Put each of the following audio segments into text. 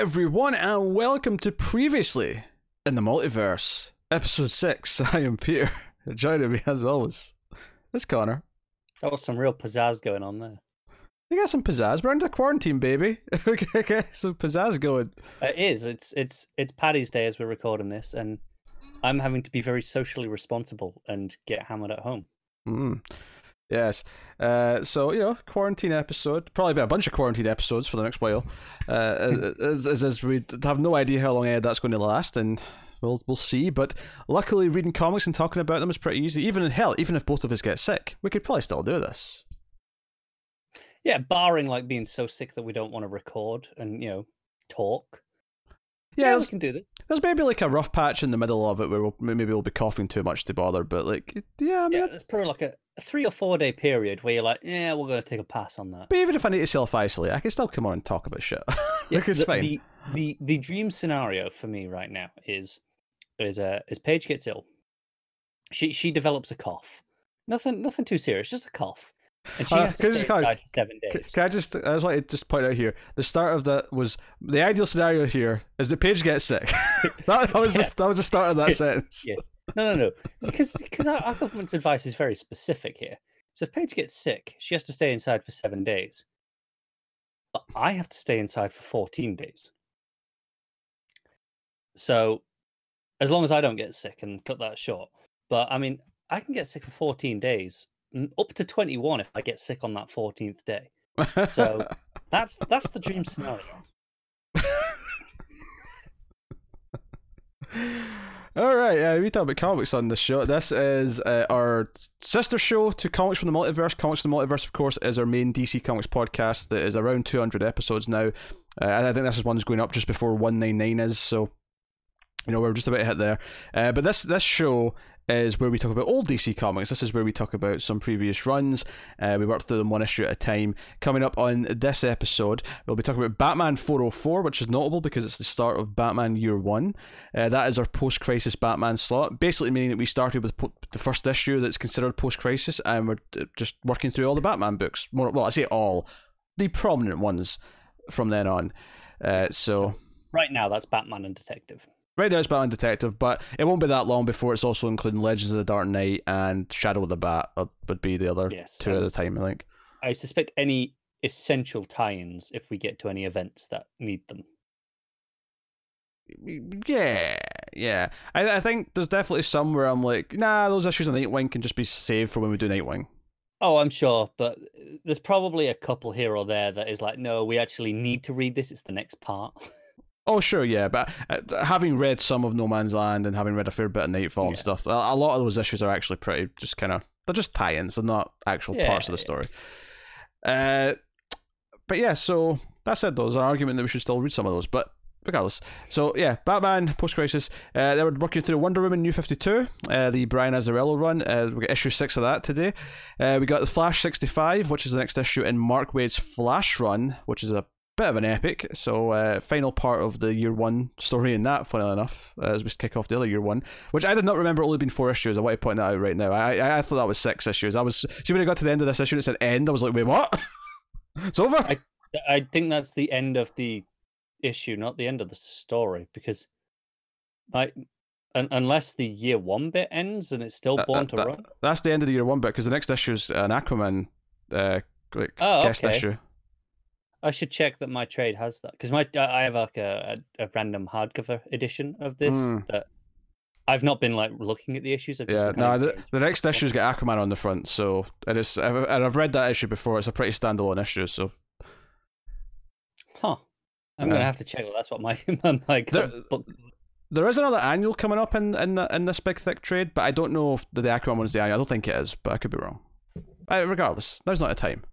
everyone, and welcome to Previously in the Multiverse, Episode 6. I am Peter. Joining me, as always, it's Connor. That was some real pizzazz going on there. You got some pizzazz. We're into quarantine, baby. Okay, some pizzazz going. It is. It's Paddy's Day as we're recording this, and I'm having to be very socially responsible and get hammered at home. Mm. Yes. So, you know, quarantine episode. Probably be a bunch of quarantine episodes for the next while. As we have no idea how long that's going to last, and we'll see. But luckily, reading comics and talking about them is pretty easy. Even if both of us get sick, we could probably still do this. Yeah, barring like being so sick that we don't want to record and, you know, talk. Yeah, we can do this. There's maybe like a rough patch in the middle of it where we'll be coughing too much to bother. But like, yeah, I mean, it's probably like a 3 or 4 day period where you're like, yeah, we're going to take a pass on that. But even if I need to self-isolate, I can still come on and talk about shit. Like, it's fine. The dream scenario for me right now is Paige gets ill. She develops a cough. Nothing too serious, just a cough. And she has to stay inside for 7 days. I just want to point out here, the start of that was, the ideal scenario here is that Paige gets sick. That was the start of that sentence. Yes. No. Because our government's advice is very specific here. So if Paige gets sick, she has to stay inside for 7 days. But I have to stay inside for 14 days. So as long as I don't get sick and cut that short. But I mean, I can get sick for 14 days. Up to 21 if I get sick on that 14th day. So that's the dream scenario. All right, we talk about comics on this show. This is our sister show to Comics from the Multiverse. Comics from the Multiverse, of course, is our main DC Comics podcast that is around 200 episodes now. I think this is one's going up just before 199 is, so you know we're just about to hit there. But this show is where we talk about old DC comics. This is where we talk about some previous runs. We work through them one issue at a time. Coming up on this episode, we'll be talking about Batman 404, which is notable because it's the start of Batman Year 1. That is our post-crisis Batman slot, basically meaning that we started with the first issue that's considered post-crisis, and we're just working through all the Batman books. Well, I say all. The prominent ones from then on. So right now, that's Batman and Detective. Right now it's Batman Detective, but it won't be that long before it's also including Legends of the Dark Knight and Shadow of the Bat would be the other two at the time, I think. I suspect any essential tie-ins if we get to any events that need them. Yeah. I think there's definitely some where I'm like, nah, those issues on Nightwing can just be saved for when we do Nightwing. Oh, I'm sure, but there's probably a couple here or there that is like, no, we actually need to read this, it's the next part. Oh, sure, yeah, but having read some of No Man's Land and having read a fair bit of Nightfall and stuff, a lot of those issues are actually pretty just kind of, they're just tie-ins, they're not actual parts of the story. But yeah, so that said, though, there's an argument that we should still read some of those, but regardless. So yeah, Batman, Post-Crisis, they were working through Wonder Woman New 52, the Brian Azzarello run. We got issue 6 of that today. We got the Flash 65, which is the next issue in Mark Waid's Flash run, which is a bit of an epic, so final part of the Year 1 story in that, funnily enough, as we kick off the other Year 1, which I did not remember only been 4 issues. I want to point that out right now. I thought that was 6 issues. See, when I got to the end of this issue, it said end. I was like, wait, what? It's over? I think that's the end of the issue, not the end of the story, because unless the Year 1 bit ends and it's still born to run. That's the end of the Year 1 bit, because the next issue is an Aquaman guest issue. I should check that my trade has that, because I have like a random hardcover edition of this that I've not been like looking at the issues. The next issue's got Aquaman on the front, so it is, and I've read that issue before. It's a pretty standalone issue, so. Huh, I'm gonna have to check that. That's what my book. There is another annual coming up in this big thick trade, but I don't know if the Aquaman one's the annual. I don't think it is, but I could be wrong. Regardless, there's not a time.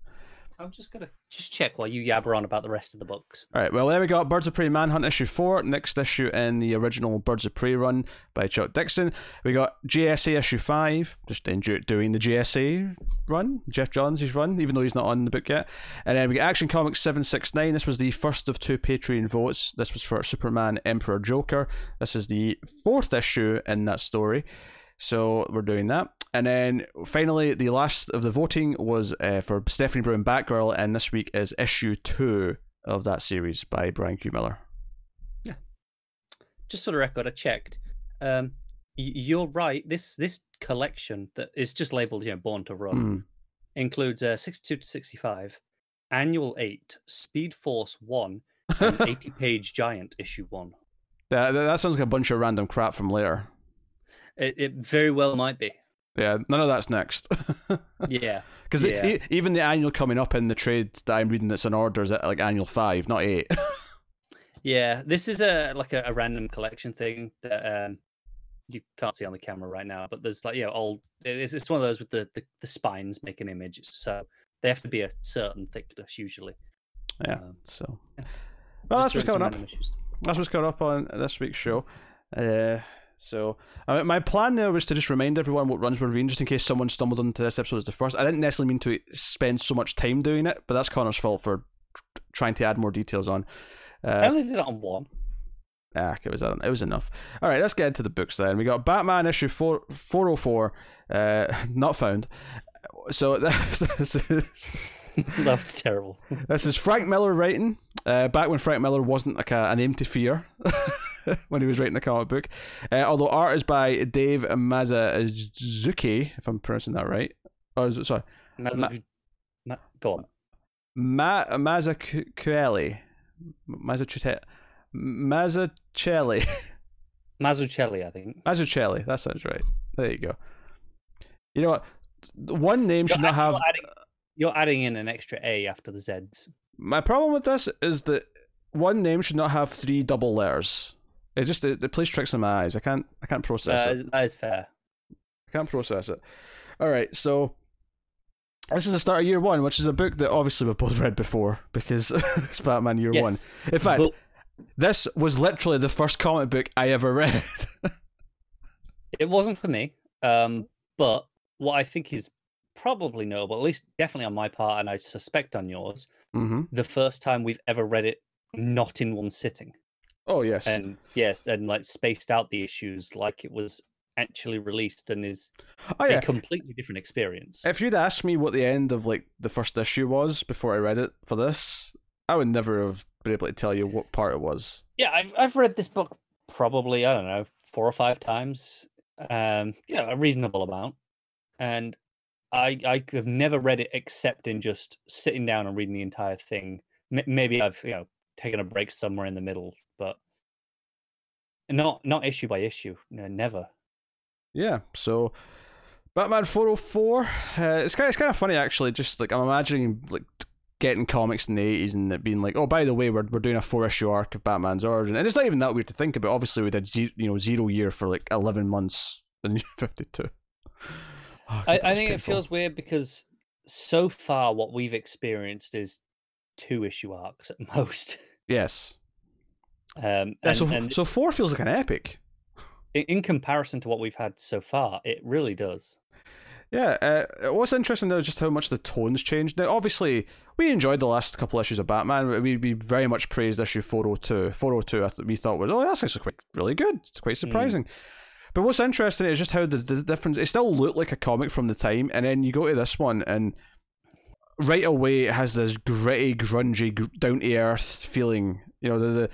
I'm just going to check while you yabber on about the rest of the books. All right, well, there we go. Birds of Prey Manhunt issue 4, next issue in the original Birds of Prey run by Chuck Dixon. We got GSA issue 5, just doing the GSA run, Geoff Johns' run, even though he's not on the book yet. And then we got Action Comics 769. This was the first of 2 Patreon votes. This was for Superman, Emperor, Joker. This is the 4th issue in that story. So we're doing that. And then finally, the last of the voting was for Stephanie Brew and Batgirl, and this week is issue 2 of that series by Brian Q. Miller. just for the record, I checked. You're right. This collection that is just labeled, you know, Born to Run, includes 62 to 65, Annual 8, Speed Force 1, and 80-page Giant Issue 1. That sounds like a bunch of random crap from later. It very well might be. Yeah, none of that's next. Yeah. Because even the annual coming up in the trade that I'm reading that's in order is at like Annual 5, not 8. Yeah, this is a random collection thing that you can't see on the camera right now, but there's it's one of those with the spines making images, so they have to be a certain thickness usually. Yeah, so. Well, that's what's coming up. That's what's coming up on this week's show. So my plan there was to just remind everyone what runs we're reading, just in case someone stumbled into this episode as the first. I didn't necessarily mean to spend so much time doing it, but that's Connor's fault for trying to add more details on. I only did it on one. It was enough. All right, let's get into the books then. We got Batman issue 404, not found. So that's terrible. This is Frank Miller writing, back when Frank Miller wasn't like a name to fear when he was writing the comic book. Although art is by Dave Mazzucchelli, if I'm pronouncing that right. Mazzucchelli, I think. Mazzucchelli, that sounds right. There you go. You know what? One name should not have... You're adding in an extra A after the Zs. My problem with this is that one name should not have three double letters. It just it plays tricks in my eyes. I can't process it. That is fair. I can't process it. All right, so... This is the start of Year One, which is a book that obviously we've both read before, because it's Batman Year One. In fact, this was literally the first comic book I ever read. It wasn't for me, but what I think is probably notable, at least definitely on my part, and I suspect on yours, the first time we've ever read it not in one sitting. Oh, yes. And yes, and like spaced out the issues like it was actually released and is a completely different experience. If you'd asked me what the end of like the first issue was before I read it for this, I would never have been able to tell you what part it was. Yeah, I've read this book probably, I don't know, 4 or 5 times, a reasonable amount, and I have never read it except in just sitting down and reading the entire thing. Maybe I've taken a break somewhere in the middle, but not issue by issue, never. Yeah, so Batman 404. It's kind of funny actually. Just like I'm imagining like getting comics in the '80s and it being like, oh, by the way, we're doing a 4-issue arc of Batman's origin, and it's not even that weird to think about. Obviously, we did 0 year for like 11 months in 52. I think it feels weird because so far what we've experienced is 2-issue arcs at most. Yes. So 4 feels like an epic. In comparison to what we've had so far, it really does. Yeah, what's interesting though is just how much the tone's changed. Now, obviously, we enjoyed the last couple issues of Batman. We very much praised issue 402. 402, we thought, well, that's actually quite really good. It's quite surprising. But what's interesting is just how the difference... It still looked like a comic from the time, and then you go to this one, and right away it has this gritty, grungy, down-to-earth feeling. You know,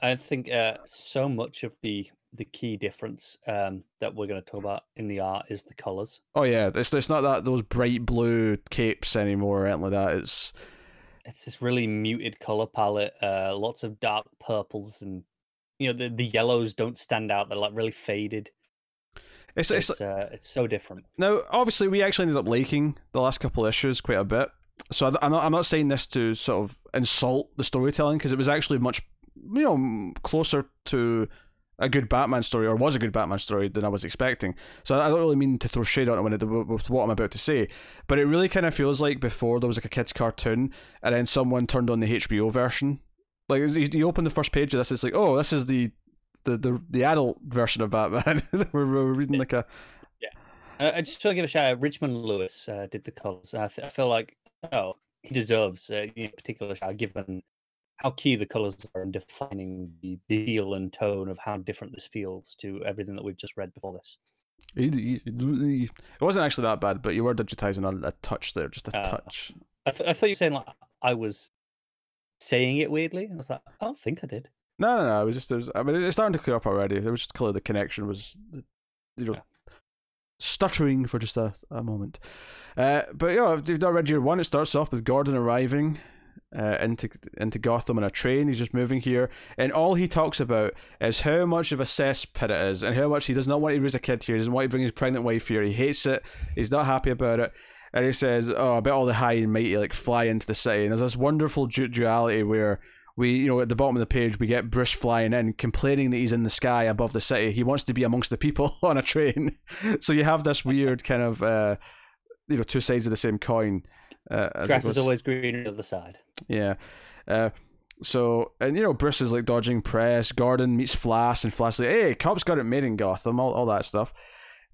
I think so much of the key difference that we're going to talk about in the art is the colours. Oh yeah, it's not that those bright blue capes anymore or anything like that. It's this really muted colour palette, lots of dark purples, and the yellows don't stand out. They're like really faded. It's so different. Now, obviously, we actually ended up liking the last couple of issues quite a bit. So I'm not saying this to sort of insult the storytelling, because it was actually much closer to a good Batman story, or was a good Batman story, than I was expecting. So I don't really mean to throw shade on it with what I'm about to say, but it really kind of feels like before there was like a kid's cartoon and then someone turned on the HBO version. Like you open the first page of this, it's like, oh, this is the adult version of Batman. we're reading like a... Yeah. I just want to give a shout out. Richmond Lewis did the colours. I feel like, he deserves a particular shout given how key the colours are in defining the feel and tone of how different this feels to everything that we've just read before this. It wasn't actually that bad, but you were digitizing a touch there, just a touch. I thought you were saying like I was saying it weirdly. I was like, I don't think I did. No. It was. I mean, it's starting to clear up already. It was just clear the connection was, stuttering for just a moment. But if you've not read year one, it starts off with Gordon arriving into Gotham on a train. He's just moving here, and all he talks about is how much of a cesspit it is, and how much he does not want to raise a kid here. He doesn't want to bring his pregnant wife here. He hates it. He's not happy about it. And he says, I bet all the high and mighty fly into the city. And there's this wonderful duality where we, at the bottom of the page, we get Bruce flying in, complaining that he's in the sky above the city. He wants to be amongst the people on a train. So you have this weird kind of, two sides of the same coin. Grass is always greener on the other side. Yeah. Bruce is dodging press. Gordon meets Flass, and Flass is like, hey, cops got it made in Gotham, all that stuff.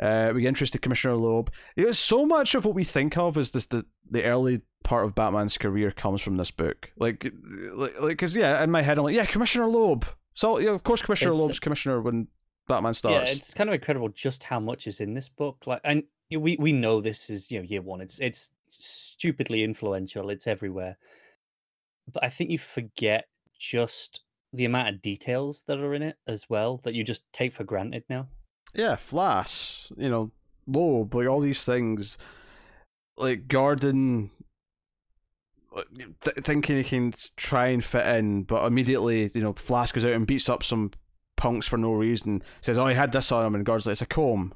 We get introduced to Commissioner Loeb. So much of what we think of as this, the early part of Batman's career comes from this book. In my head I'm like, yeah, Commissioner Loeb. So of course Loeb's commissioner when Batman starts. Yeah, it's kind of incredible just how much is in this book. And we know this is year one. It's stupidly influential. It's everywhere. But I think you forget just the amount of details that are in it as well that you just take for granted now. Yeah, Flass, Loeb, all these things, Gordon thinking he can try and fit in, but immediately, Flass goes out and beats up some punks for no reason, says, he had this on him, and Gordon's like, it's a comb,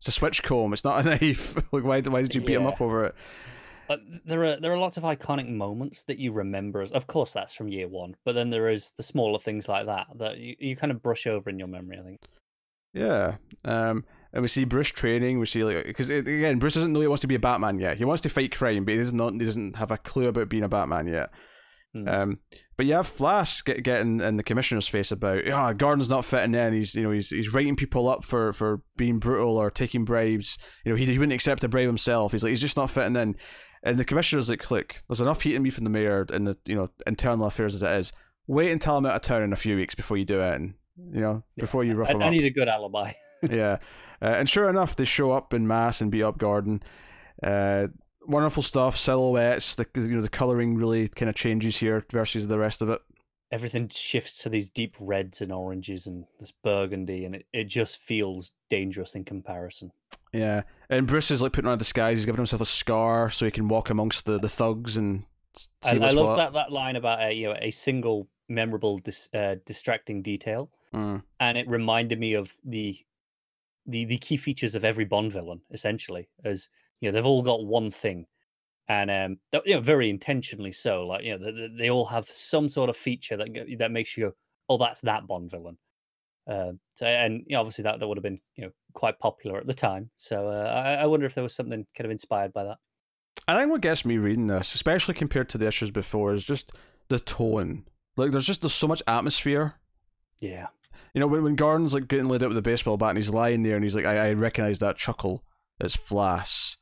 it's a switch comb, it's not a knife, why did you beat him up over it? There are lots of iconic moments that you remember. Of course, that's from year one, but then there is the smaller things like that you kind of brush over in your memory, I think. Yeah, and we see Bruce training. We see because again, Bruce doesn't know he wants to be a Batman yet. He wants to fight crime, but he doesn't have a clue about being a Batman yet. But you have Flash getting in the commissioner's face about Gordon's not fitting in. He's writing people up for being brutal or taking bribes. He wouldn't accept a bribe himself. He's just not fitting in. And the commissioner's like, look, there's enough heat in me from the mayor and the internal affairs as it is. Wait until I'm out of town in a few weeks before you do it. Before you rough them up. I need a good alibi. Yeah. And sure enough, they show up in mass and beat up Gordon. Wonderful stuff, silhouettes, the colouring really kind of changes here versus the rest of it. Everything shifts to these deep reds and oranges and this burgundy, and it just feels dangerous in comparison. Yeah. And Bruce is putting on a disguise. He's giving himself a scar so he can walk amongst the thugs and see what's I love what. That line about a single memorable distracting detail. And it reminded me of the key features of every Bond villain, essentially, as they've all got one thing, and very intentionally so. They all have some sort of feature that makes you go, oh, that's that Bond villain. Obviously that would have been quite popular at the time. So I wonder if there was something kind of inspired by that. I think what gets me reading this, especially compared to the issues before, is just the tone. There's so much atmosphere. Yeah. When Gordon's getting laid out with a baseball bat and he's lying there and he's like, I recognize that chuckle. It's Flass.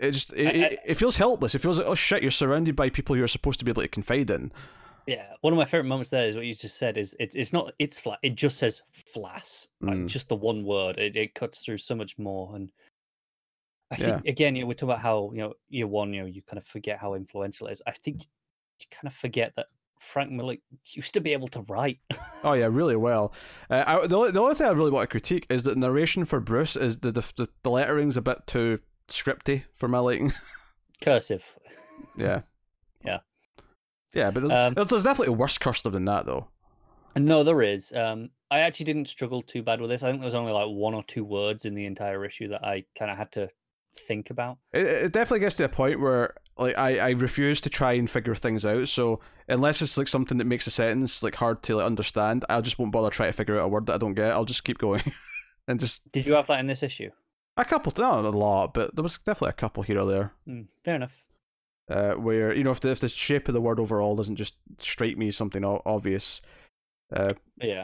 It feels helpless. It feels like, oh shit, you're surrounded by people you're supposed to be able to confide in. Yeah. One of my favorite moments there is what you just said is it's not Flass. It just says Flass. Just the one word. It cuts through so much more. And I think, again, we talk about how, year one, you kind of forget how influential it is. I think you kind of forget that Frank Miller used to be able to write. Oh yeah, really well. The only thing I really want to critique is that narration for Bruce is the lettering's a bit too scripty for my liking. Cursive. Yeah. Yeah. Yeah, but there's definitely a worse cursive than that, though. No, there is. I actually didn't struggle too bad with this. I think there was only one or two words in the entire issue that I kind of had to think about. It definitely gets to a point where I refuse to try and figure things out, so unless it's something that makes a sentence hard to understand, I just won't bother trying to figure out a word that I don't get. I'll just keep going. And just did you have that in this issue? A couple, not a lot, but there was definitely a couple here or there. Fair enough. Where if the shape of the word overall doesn't just strike me as something obvious. Yeah,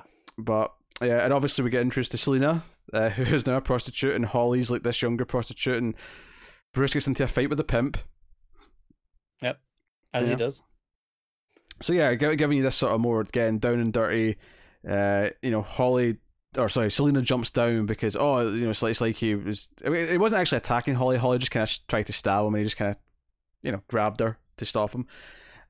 and obviously we get introduced to Selena, who is now a prostitute, and Holly's this younger prostitute, and Bruce gets into a fight with a pimp. Yep, as he does. So yeah, giving you this sort of more, again, down and dirty, Selena jumps down because, it's like he was, it wasn't actually attacking Holly. Holly just kind of tried to stab him, and he just kind of, grabbed her to stop him.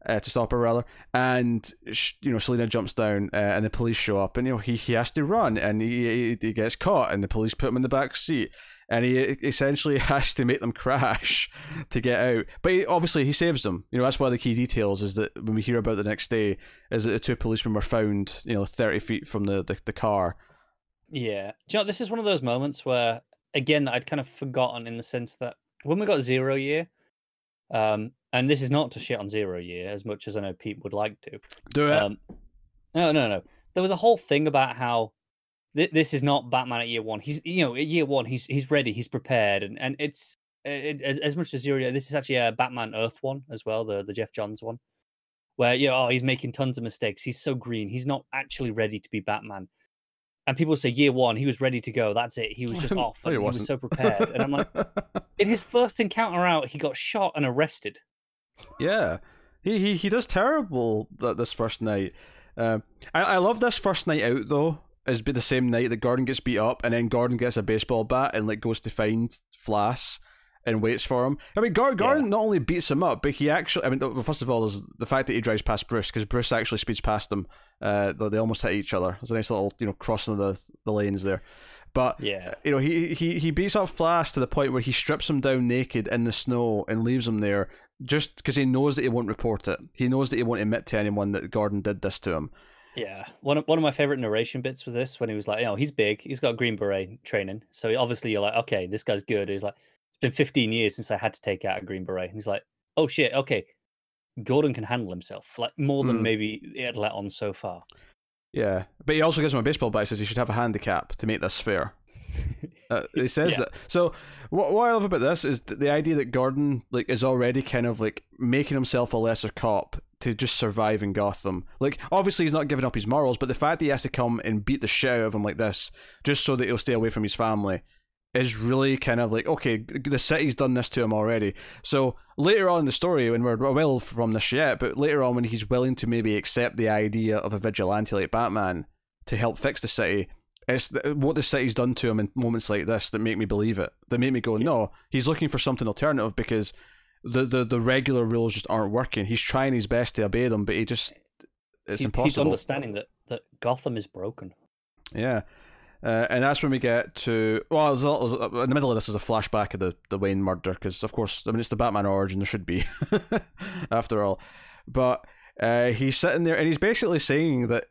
to stop her rather, and Selena jumps down, and the police show up, and he has to run, and he gets caught, and the police put him in the back seat, and he essentially has to make them crash to get out. But he saves them. That's one of the key details, is that when we hear about the next day, is that the two policemen were found 30 feet from the car. Yeah, do you know, this is one of those moments where, again, I'd kind of forgotten, in the sense that when we got Zero Year, and this is not to shit on Zero Year as much as I know Pete would like to. Do it. No. There was a whole thing about how this is not Batman at year one. He's, at year one, he's ready, he's prepared, and it's as much as Zero Year. This is actually a Batman Earth one as well, the Geoff Johns one, where he's making tons of mistakes. He's so green. He's not actually ready to be Batman. And people say year one, he was ready to go. That's it. He was just off. And he was so prepared. And I'm like, in his first encounter out, he got shot and arrested. Yeah, he does terrible this first night. I love this first night out though. It's the same night that Gordon gets beat up, and then Gordon gets a baseball bat and goes to find Flass and waits for him. I mean, Gordon not only beats him up, but he actually, first of all, there's the fact that he drives past Bruce, because Bruce actually speeds past him. They almost hit each other. There's a nice little, crossing the lanes there. But, he beats up Flass to the point where he strips him down naked in the snow and leaves him there, just because he knows that he won't report it. He knows that he won't admit to anyone that Gordon did this to him. Yeah, one of my favorite narration bits was this, when he was like, he's big, he's got a Green Beret training, so obviously you're like, okay, this guy's good. He's like, it's been 15 years since I had to take out a Green Beret. And he's like, oh shit, okay, Gordon can handle himself, like more than maybe he had let on so far. Yeah, but he also gives him a baseball bat. He says he should have a handicap to make this fair. He says that. So what I love about this is the idea that Gordon is already kind of making himself a lesser cop to just survive in Gotham. Obviously he's not giving up his morals, but the fact that he has to come and beat the shit out of him like this just so that he'll stay away from his family is really kind of okay, the city's done this to him already. So later on in the story, when we're well from this yet, but later on when he's willing to maybe accept the idea of a vigilante like Batman to help fix the city, it's what the city's done to him in moments like this that make me believe it. That make me go, no, he's looking for something alternative, because the regular rules just aren't working. He's trying his best to obey them, but it's impossible. He's understanding that Gotham is broken. Yeah. And that's when we get to... Well, in the middle of this is a flashback of the Wayne murder, because, of course, it's the Batman origin, there should be, after all. But he's sitting there, and he's basically saying that,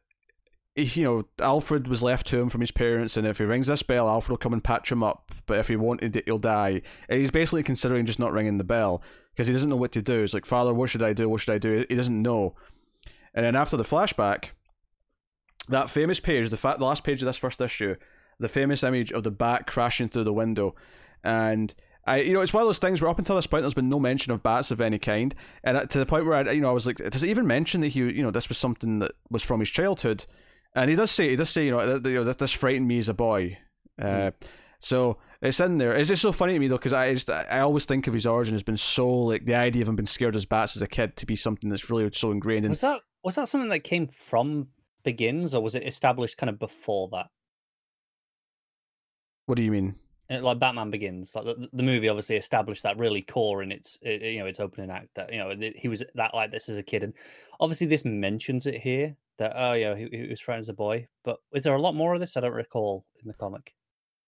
Alfred was left to him from his parents, and if he rings this bell, Alfred will come and patch him up, but if he wanted it, he'll die. And he's basically considering just not ringing the bell, because he doesn't know what to do. He's like, Father, what should I do? What should I do? He doesn't know. And then after the flashback... That famous page, the last page of this first issue, the famous image of the bat crashing through the window. And, it's one of those things where up until this point, there's been no mention of bats of any kind. And to the point where, I was like, does it even mention that he, this was something that was from his childhood? And he does say, this frightened me as a boy. So it's in there. It's just so funny to me, though, because I always think of his origin as been so, the idea of him being scared as bats as a kid to be something that's really so ingrained. And was that something that came from Begins, or was it established kind of before that? What do you mean? Batman Begins, the movie obviously established that really core in its opening act, that he was that like this as a kid, and obviously this mentions it here that he was frightened as a boy. But is there a lot more of this? I don't recall in the comic.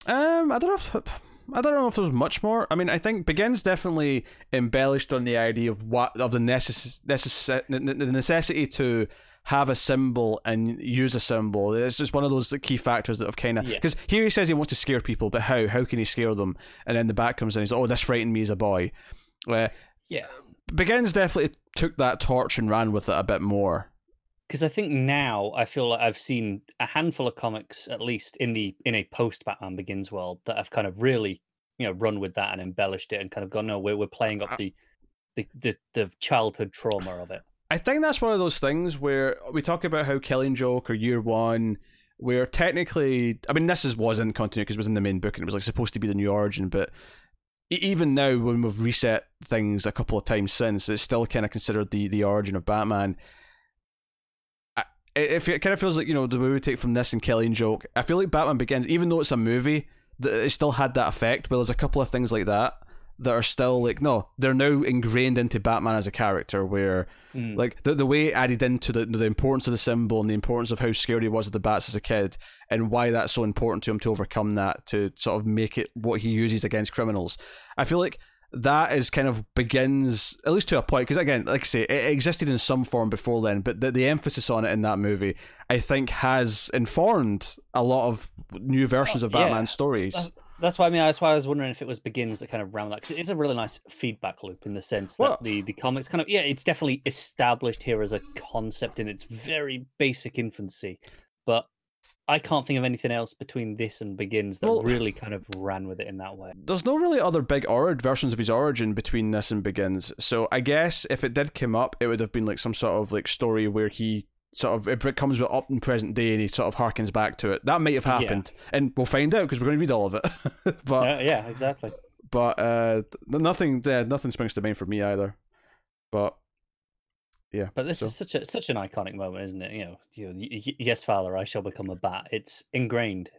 I don't know if there's much more. I mean, I think Begins definitely embellished on the idea of the necessity to have a symbol and use a symbol. It's just one of those key factors that have kind of... Because here he says he wants to scare people, but how? How can he scare them? And then the bat comes in, he's like, this frightened me as a boy. Begins definitely took that torch and ran with it a bit more. Because I think now I feel like I've seen a handful of comics, at least in a post-Batman Begins world, that have kind of really run with that and embellished it and kind of gone, no, we're playing up the childhood trauma of it. I think that's one of those things where we talk about how Killing Joke or Year One, where technically, this was in continuity because it was in the main book and it was supposed to be the new origin, but even now when we've reset things a couple of times since, it's still kind of considered the origin of Batman. It kind of feels like, the way we take from this and Killing Joke, I feel like Batman Begins, even though it's a movie, it still had that effect. Well, there's a couple of things like that that are still like, no, they're now ingrained into Batman as a character, where like the way it added into the importance of the symbol and the importance of how scared he was of the bats as a kid and why that's so important to him to overcome that, to sort of make it what he uses against criminals. I feel like that is kind of begins, at least to a point, because again, like I say, it existed in some form before then, but the emphasis on it in that movie, I think, has informed a lot of new versions of Batman's stories. That's why I was wondering if it was Begins that kind of ran that, because it's a really nice feedback loop in the sense that the comics kind of, it's definitely established here as a concept in its very basic infancy, but I can't think of anything else between this and Begins that really kind of ran with it in that way. There's no really other big versions of his origin between this and Begins, so I guess if it did come up, it would have been like some sort of like story where he sort of, it comes with up in present day and he sort of harkens back to it. That might have happened, and we'll find out because we're going to read all of it. But yeah, exactly. But nothing springs to mind for me either. But yeah. But this is such an iconic moment, isn't it? You know, yes, Father, I shall become a bat. It's ingrained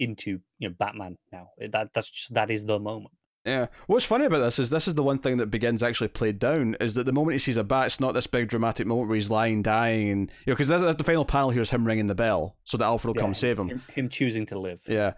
into Batman now. That is the moment. Yeah. What's funny about this is the one thing that Begins actually played down, is that the moment he sees a bat, it's not this big dramatic moment where he's lying, dying, and because that's the final panel here is him ringing the bell so that Alfred will come save him. Him choosing to live. Yeah.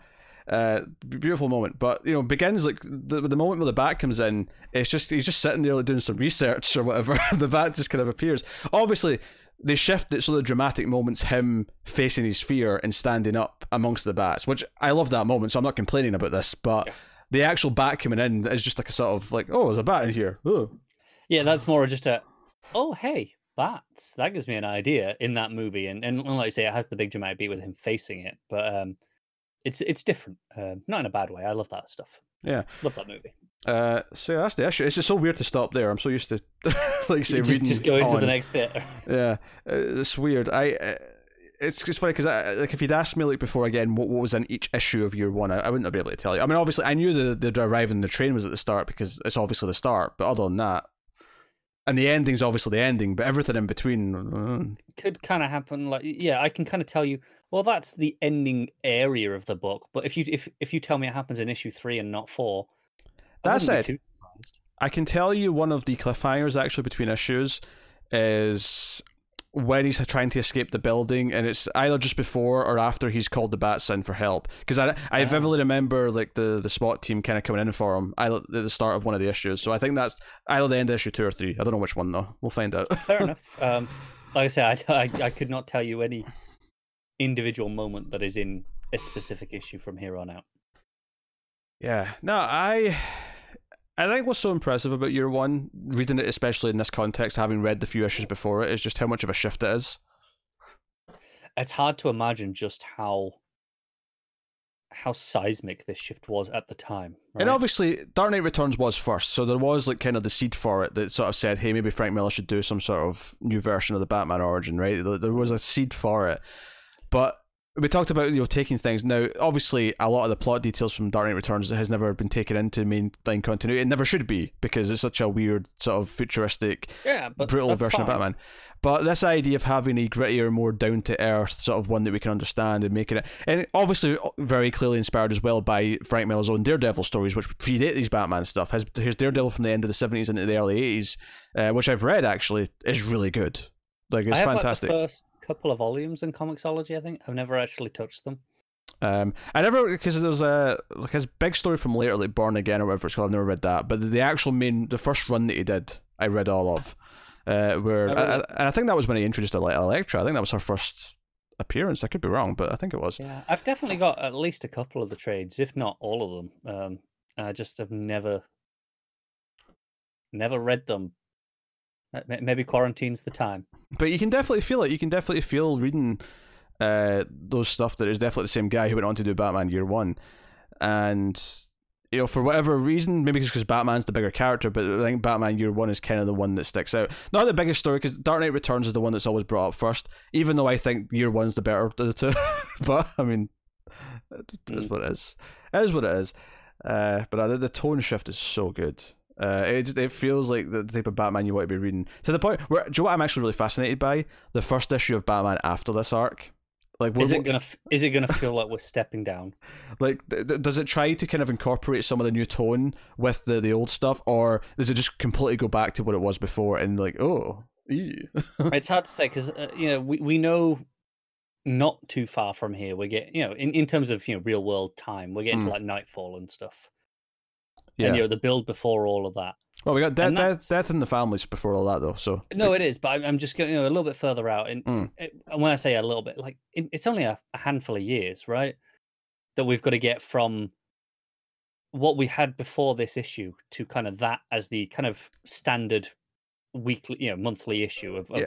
Beautiful moment. But Begins, like the moment where the bat comes in, it's just he's just sitting there like, doing some research or whatever. The bat just kind of appears. Obviously, they shift it so the dramatic moment's him facing his fear and standing up amongst the bats, which I love that moment. So I'm not complaining about this, but. Yeah. The actual bat coming in is just like a sort of like, oh, there's a bat in here. Ooh. Yeah, that's more just a, oh, hey, bats. That gives me an idea in that movie. And like you say, it has the big dramatic beat with him facing it. But it's different. Not in a bad way. I love that stuff. Yeah. Love that movie. So that's the issue. It's just so weird to stop there. I'm so used to, like say, reading just go into the next bit. Yeah. It's weird. It's funny because like if you'd asked me like before again what was in each issue of year one, I wouldn't have been able to tell you. I mean, obviously I knew the arriving on the train was at the start because it's obviously the start, but other than that, and the ending's obviously the ending, but everything in between could kind of happen. Like I can kind of tell you, well, that's the ending area of the book, but if you tell me it happens in issue 3 and not 4, that's it. I can tell you one of the cliffhangers actually between issues is when he's trying to escape the building, and it's either just before or after he's called the bats in for help. Because I vividly remember like the SWAT team kind of coming in for him at the start of one of the issues. So I think that's either the end of issue 2 or 3. I don't know which one though. We'll find out. Fair enough. Like I said, I could not tell you any individual moment that is in a specific issue from here on out. Yeah. No, I think what's so impressive about year one, reading it especially in this context, having read the few issues before it, is just how much of a shift it is. It's hard to imagine just how seismic this shift was at the time. Right? And obviously, Dark Knight Returns was first, so there was like kind of the seed for it that sort of said, hey, maybe Frank Miller should do some sort of new version of the Batman origin, right? There was a seed for it. But we talked about taking things. Now, obviously, a lot of the plot details from Dark Knight Returns has never been taken into mainline continuity. It never should be, because it's such a weird sort of futuristic, brutal version of Batman. But this idea of having a grittier, more down-to-earth sort of one that we can understand and making it... And obviously, very clearly inspired as well by Frank Miller's own Daredevil stories, which predate these Batman stuff. His Daredevil from the end of the 70s into the early 80s, which I've read, actually, is really good. Like, it's fantastic. Couple of volumes in Comixology, I think. I've never actually touched them. I never, because there's like his big story from later, like Born Again or whatever it's called. I've never read that, but the actual the first run that he did, I read all of. And I think that was when he introduced Elektra. I think that was her first appearance. I could be wrong, but I think it was. Yeah, I've definitely got at least a couple of the trades, if not all of them. And I just have never read them. Maybe quarantine's the time. But you can definitely feel it. You can definitely feel reading those stuff that is definitely the same guy who went on to do Batman Year One. And, for whatever reason, maybe just because Batman's the bigger character, but I think Batman Year One is kind of the one that sticks out. Not the biggest story, because Dark Knight Returns is the one that's always brought up first, even though I think Year One's the better of the two. But, I mean, that's what it is. It is what it is. But the tone shift is so good. It feels like the type of Batman you want to be reading. To the point where, do you know what I'm actually really fascinated by? The first issue of Batman after this arc. Like, is it gonna feel like we're stepping down? Like, does it try to kind of incorporate some of the new tone with the old stuff, or does it just completely go back to what it was before and like, oh, it's hard to say because you know we know not too far from here we get, you know, in terms of, you know, real world time we're getting to like Nightfall and stuff. Yeah. And you know the build before all of that. Well, we got death in the families before all that, though. So no, it is, but I'm just going, you know, a little bit further out, and when I say a little bit, like it's only a handful of years, right? That we've got to get from what we had before this issue to kind of that as the kind of standard weekly, you know, monthly issue of what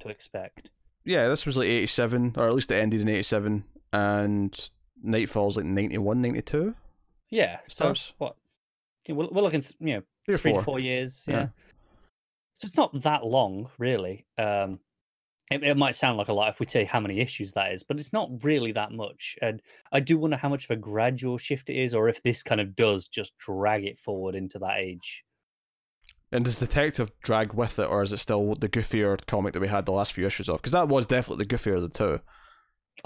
to expect. Yeah, this was like 87, or at least it ended in 87, and Nightfall's like 91, 92. Yeah, so what? We're looking, you know, 3 to 4 years. Yeah. So it's not that long, really. It might sound like a lot if we tell you how many issues that is, but it's not really that much. And I do wonder how much of a gradual shift it is, or if this kind of does just drag it forward into that age. And does Detective drag with it, or is it still the goofier comic that we had the last few issues of? Because that was definitely the goofier of the two.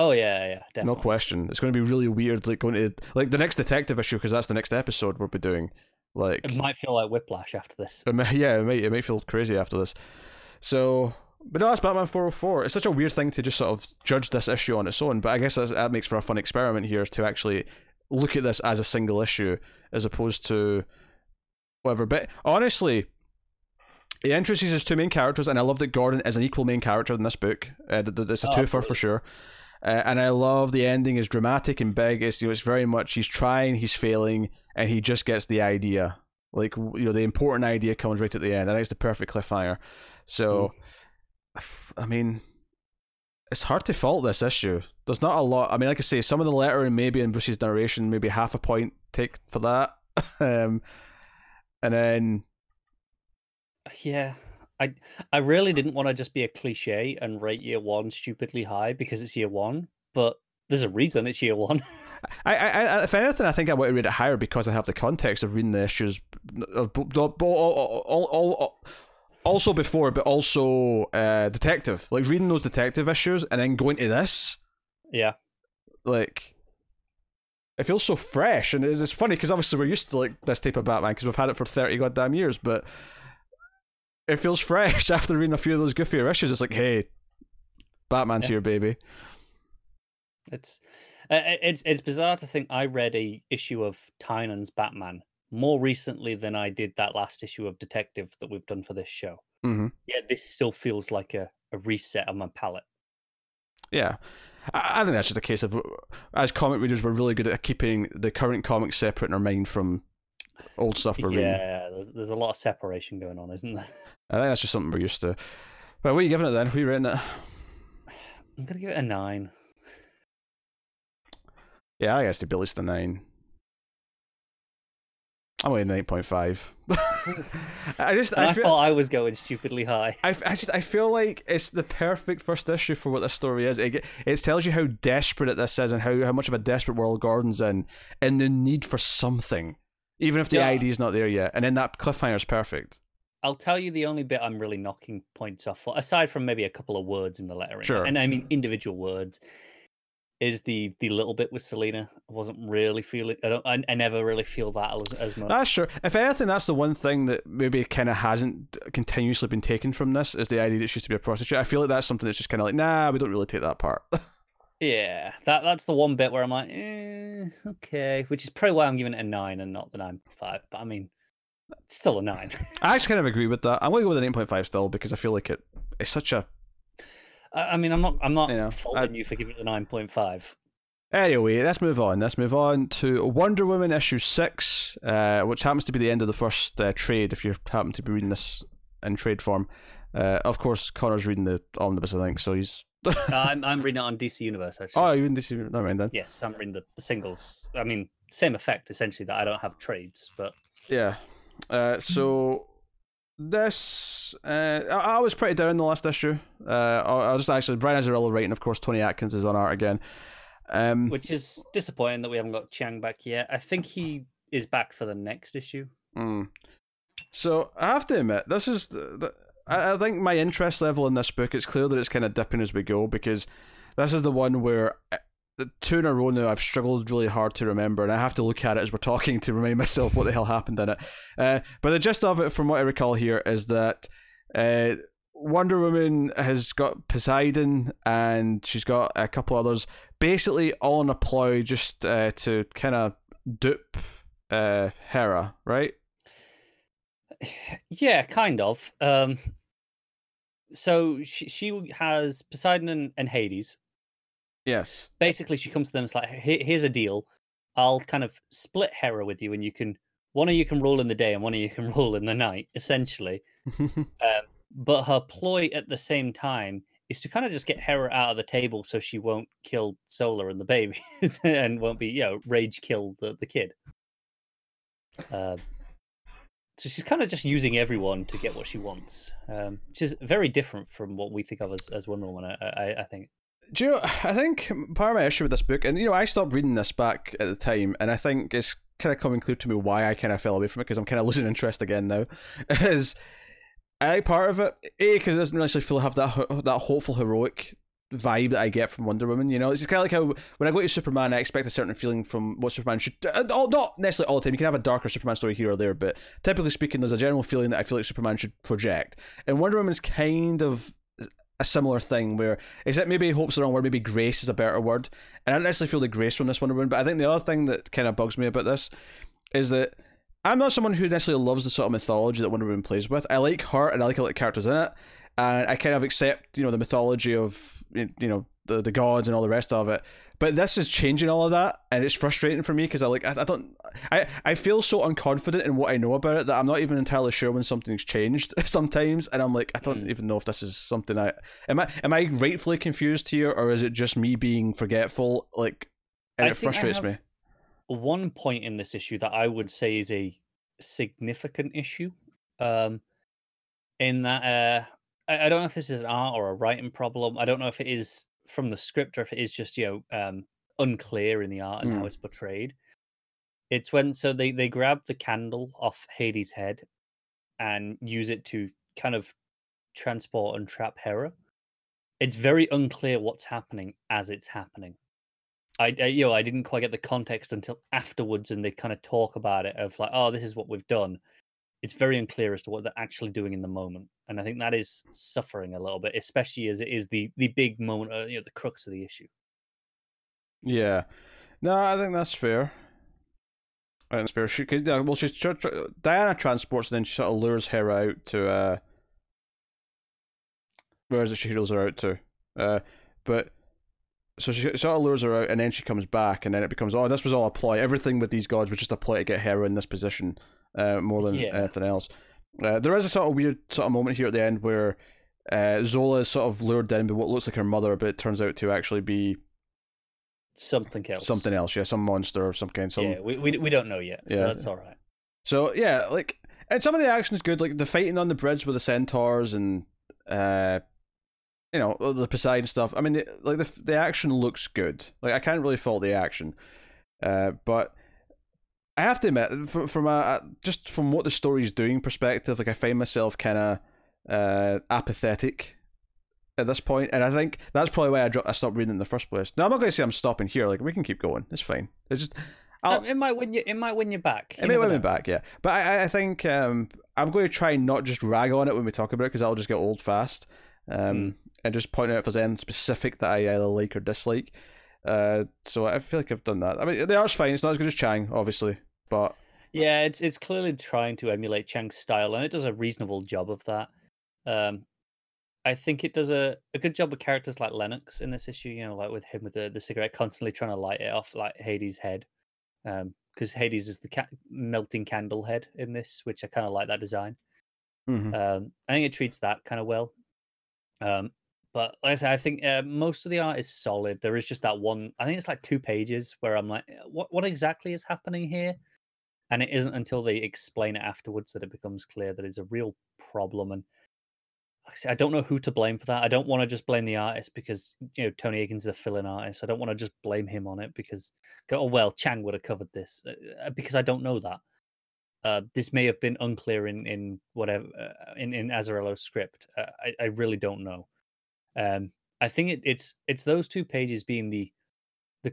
Oh yeah, definitely. No question. It's going to be really weird, like going to like the next Detective issue, because that's the next episode we'll be doing. Like it might feel like whiplash after this. It might feel crazy after this. So, but no, that's Batman 404. It's such a weird thing to just sort of judge this issue on its own. But I guess that makes for a fun experiment here, is to actually look at this as a single issue as opposed to whatever. But honestly, it introduces his two main characters, and I love that Gordon is an equal main character in this book. It's a twofer for sure. And I love the ending is dramatic and big. It's, you know, it's very much he's trying, he's failing, and he just gets the idea. Like, you know, the important idea comes right at the end. I think it's the perfect cliffhanger. So, I mean, it's hard to fault this issue. There's not a lot. I mean, like I say, some of the lettering maybe in Bruce's narration, maybe half a point take for that. And then... yeah. I really didn't want to just be a cliche and rate year one stupidly high because it's year one, but there's a reason it's year one. I if anything, I think I want to rate it higher because I have the context of reading the issues of also before, but also Detective. Like reading those Detective issues and then going to this. Yeah. Like... it feels so fresh, and it's funny because obviously we're used to like this type of Batman because we've had it for 30 goddamn years, but... it feels fresh after reading a few of those goofier issues. It's like, hey, Batman's here, baby. It's bizarre to think I read a issue of Tynan's Batman more recently than I did that last issue of Detective that we've done for this show. Mm-hmm. Yeah, this still feels like a reset on my palette. Yeah. I think that's just a case of, as comic readers, we're really good at keeping the current comics separate in our mind from old stuff we're reading. Yeah, there's a lot of separation going on, isn't there? I think that's just something we're used to. But what are you giving it then? What are you rating it? I'm going to give it a 9. Yeah, I guess to be at least a 9. I'm at 9.5. I thought I was going stupidly high. I feel like it's the perfect first issue for what this story is. It tells you how desperate this is and how much of a desperate world Gordon's in, and the need for something, even if the idea is not there yet. And then that cliffhanger is perfect. I'll tell you the only bit I'm really knocking points off for, aside from maybe a couple of words in the lettering, and I mean individual words, is the little bit with Selena. I wasn't really feeling. I never really feel that as much. That's sure. If anything, that's the one thing that maybe kind of hasn't continuously been taken from this, is the idea that she's to be a prostitute. I feel like that's something that's just kind of like, nah, we don't really take that part. Yeah, that's the one bit where I'm like, okay, which is probably why I'm giving it a 9 and not the 9.5. But I mean. It's still a 9. I actually kind of agree with that. I'm going to go with an 8.5 still because I feel like it's such a... I mean, I'm not you know, faulting you for giving it a 9.5. Anyway, let's move on to Wonder Woman issue 6, which happens to be the end of the first trade, if you happen to be reading this in trade form. Of course, Connor's reading the omnibus, I think, so he's... I'm reading it on DC Universe, actually. Oh, you're reading DC Universe? Never mind then. Yes, I'm reading the singles. I mean, same effect, essentially, that I don't have trades, but... yeah. So this I was pretty down in the last issue. I was actually Brian Azzarello writing, of course. Tony Akins is on art again, which is disappointing that we haven't got Chiang back yet. I think he is back for the next issue. So I have to admit, this is I think my interest level in this book, it's clear that it's kind of dipping as we go, because This is the one where the two in a row now I've struggled really hard to remember, and I have to look at it as we're talking to remind myself what the hell happened in it. But the gist of it, from what I recall here, is that Wonder Woman has got Poseidon and she's got a couple others, basically all in a ploy just to kind of dupe Hera, right? Yeah, kind of. So she has Poseidon and Hades. Yes. Basically, she comes to them. It's like, here's a deal. I'll kind of split Hera with you, and you can one of you can rule in the day, and one of you can rule in the night, essentially. But her ploy at the same time is to kind of just get Hera out of the table, so she won't kill Solar and the baby, and won't be rage kill the kid. So she's kind of just using everyone to get what she wants, which is very different from what we think of as Wonder Woman. I think. Do you know, I think part of my issue with this book, and I stopped reading this back at the time, and I think it's kind of coming clear to me why I kind of fell away from it, because I'm kind of losing interest again now, is part of it, because it doesn't necessarily feel have that hopeful, heroic vibe that I get from Wonder Woman, It's kind of like how when I go to Superman, I expect a certain feeling from what Superman should... not necessarily all the time, you can have a darker Superman story here or there, but typically speaking, there's a general feeling that I feel like Superman should project. And Wonder Woman's kind of a similar thing where, except maybe hope's the wrong word, maybe grace is a better word. And I don't necessarily feel the grace from this Wonder Woman, but I think the other thing that kind of bugs me about this is that I'm not someone who necessarily loves the sort of mythology that Wonder Woman plays with. I like her and I like all the characters in it. And I kind of accept, the mythology of, the gods and all the rest of it. But this is changing all of that, and it's frustrating for me because I feel so unconfident in what I know about it that I'm not even entirely sure when something's changed sometimes, and I'm like, I don't even know if this is something am I rightfully confused here, or is it just me being forgetful? And it frustrates me. One point in this issue that I would say is a significant issue, in that I don't know if this is an art or a writing problem. I don't know if it is from the script or if it is just unclear in the art and how it's portrayed. It's when they grab the candle off Hades' head and use it to kind of transport and trap Hera. It's very unclear what's happening as it's happening. I didn't quite get the context until afterwards, and they kind of talk about it of like, oh, this is what we've done. It's very unclear as to what they're actually doing in the moment. And I think that is suffering a little bit, especially as it is the big moment, the crux of the issue. Yeah. No, I think that's fair. I think that's fair. Diana transports, and then she sort of lures Hera out to... where is it she heals her out to? So she sort of lures her out, and then she comes back, and then it becomes, this was all a ploy. Everything with these gods was just a ploy to get Hera in this position, more than anything else. There is a sort of weird sort of moment here at the end where Zola is sort of lured in by what looks like her mother, but it turns out to actually be something else. Something else, yeah, some monster of some kind. Yeah, we don't know yet, so that's all right. So yeah, and some of the action is good, like the fighting on the bridge with the centaurs and the Poseidon stuff. I mean, the action looks good. I can't really fault the action, but. I have to admit, from what the story's doing perspective, I find myself kind of apathetic at this point, and I think that's probably why I stopped reading in the first place. Now I'm not going to say I'm stopping here. We can keep going. It's fine. It's just it might win you back. It might win me back, yeah. But I think I'm going to try and not just rag on it when we talk about it, because that'll just get old fast, and just point out if there's anything specific that I either like or dislike. So I feel like I've done that. I mean, the art's fine. It's not as good as Chang, obviously, but yeah, it's clearly trying to emulate Chang's style, and it does a reasonable job of that. I think it does a good job with characters like Lennox in this issue. Like with him with the cigarette, constantly trying to light it off like Hades' head, because Hades is the melting candle head in this, which I kind of like that design. Mm-hmm. I think it treats that kind of well. But like I said, I think most of the art is solid. There is just that one, I think it's like 2 pages where I'm like, what exactly is happening here? And it isn't until they explain it afterwards that it becomes clear that it's a real problem. And like I said, I don't know who to blame for that. I don't want to just blame the artist because, Tony Akins is a fill-in artist. I don't want to just blame him on it because, Chang would have covered this, because I don't know that. This may have been unclear in whatever in Azzarello's script. I really don't know. I think it's those two pages being the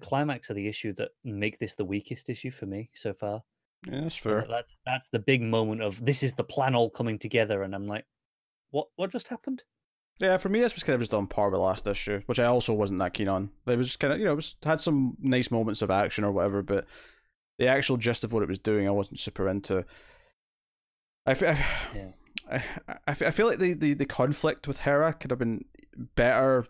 climax of the issue that make this the weakest issue for me so far. Yeah, that's fair. That's the big moment of this is the plan all coming together, and I'm like, what just happened? Yeah, for me, this was kind of just on par with the last issue, which I also wasn't that keen on. It was just kind of, you know, it was, had some nice moments of action or whatever, but the actual gist of what it was doing, I wasn't super into. I feel like the conflict with Hera could have been better.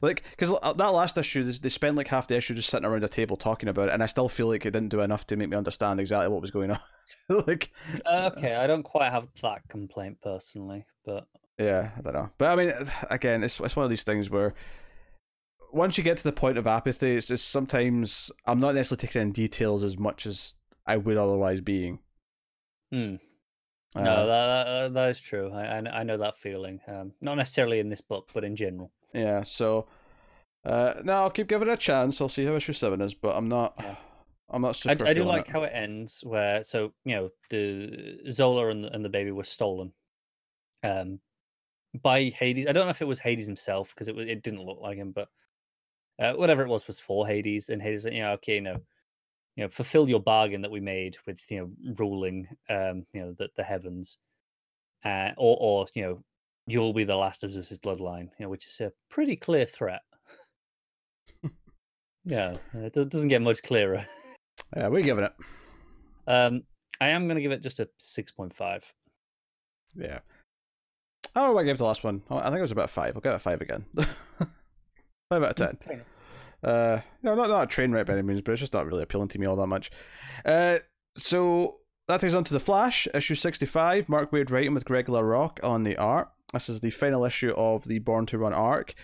Like, because that last issue, they spent like half the issue just sitting around a table talking about it, and I still feel like it didn't do enough to make me understand exactly what was going on. I don't quite have that complaint personally, but yeah, I don't know. But I mean, again, it's one of these things where once you get to the point of apathy, it's just sometimes I'm not necessarily taking in details as much as I would otherwise being. No, that is true. I know that feeling. Not necessarily in this book, but in general. Yeah, so no, I'll keep giving it a chance. I'll see how issue 7 is, but I'm not super. I do like how it ends, where so you know the Zola and the baby were stolen, by Hades. I don't know if it was Hades himself because it didn't look like him, but whatever it was for Hades, and Hades, you know, okay, you know, fulfill your bargain that we made with ruling, the heavens, or you'll be the last of Zeus's bloodline, which is a pretty clear threat. Yeah, it doesn't get much clearer. Yeah, we're giving it. I am going to give it just a 6.5. Yeah. I don't know what I gave the last one. I think it was about a 5. I'll give it a 5 again. 5 out of 10. No, not a train wreck by any means, but it's just not really appealing to me all that much. So that takes on to The Flash, issue 65, Mark Waid writing with Greg LaRocque on the art. This is the final issue of the Born to Run arc.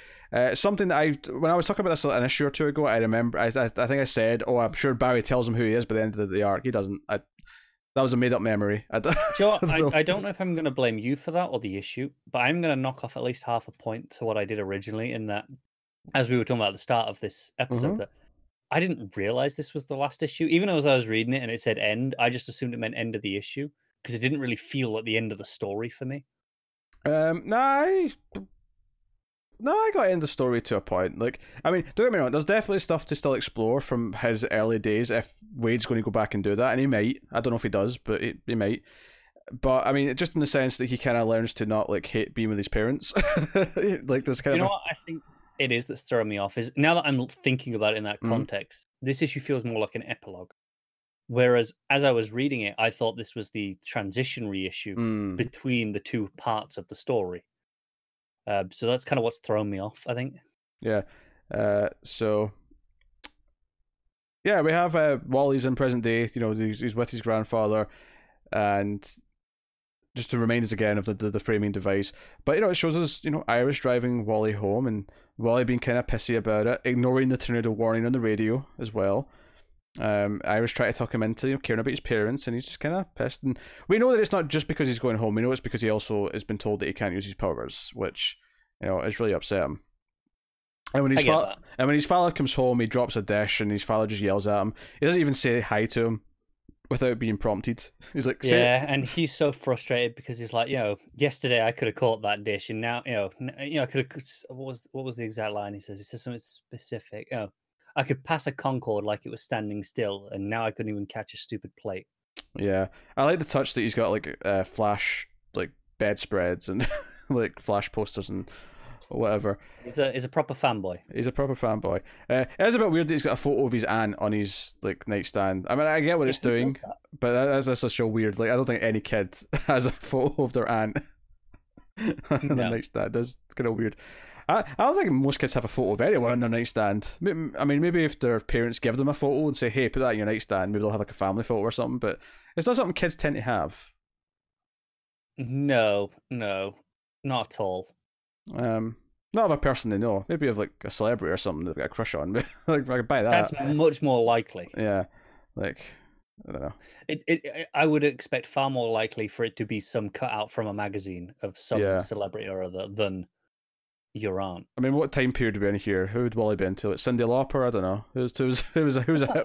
Something that when I was talking about this an issue or two ago, I remember, I think I said, oh, I'm sure Barry tells him who he is by the end of the arc. He doesn't. That was a made-up memory. I don't know if I'm going to blame you for that or the issue, but I'm going to knock off at least half a point to what I did originally in that, as we were talking about at the start of this episode, that I didn't realize this was the last issue. Even as I was reading it and it said end, I just assumed it meant end of the issue because it didn't really feel like the end of the story for me. No, I got into the story to a point. Like, I mean, don't get me wrong, there's definitely stuff to still explore from his early days if Wade's going to go back and do that, and he might. I don't know if he does, but he might. But I mean, just in the sense that he kind of learns to not like hate being with his parents. Like this kind of. You know what I think it is that's throwing me off is now that I'm thinking about it in that context. This issue feels more like an epilogue. Whereas as I was reading it, I thought this was the transition reissue between the two parts of the story. So that's kind of what's thrown me off, I think. Yeah. So, yeah, we have Wally's in present day. You know, he's with his grandfather. And just to remind us again of the framing device. But, you know, it shows us, Iris driving Wally home and Wally being kind of pissy about it, ignoring the tornado warning on the radio as well. Iris trying to talk him into caring about his parents, and he's just kind of pissed. And we know that it's not just because he's going home. We know it's because he also has been told that he can't use his powers, which is really upset him. And when his father comes home, he drops a dish, and his father just yells at him. He doesn't even say hi to him without being prompted. He's like, "Yeah," and he's so frustrated because he's like, yesterday I could have caught that dish, and now I could have. What was the exact line he says? He says something specific. Oh. I could pass a Concorde like it was standing still, and now I couldn't even catch a stupid plate. Yeah, I like the touch that he's got like Flash like bedspreads and like Flash posters and whatever. He's a proper fanboy. He's a proper fanboy. It is a bit weird that he's got a photo of his aunt on his like nightstand. I mean, I get what it's doing, but that's just so weird. Like, I don't think any kid has a photo of their aunt on their nightstand. That's kind of weird. I don't think most kids have a photo of anyone on their nightstand. I mean, maybe if their parents give them a photo and say, hey, put that on your nightstand, maybe they'll have like a family photo or something, but it's not something kids tend to have. No, not at all. Not of a person they know. Maybe of like a celebrity or something they've got a crush on. Like, I could buy that. That's much more likely. Yeah, like, I don't know. I would expect far more likely for it to be some cutout from a magazine of some celebrity or other than your aunt. I mean, what time period would we in here? Who would Wally be into? Like Cyndi Lauper? I don't know. Who was a hit? Right.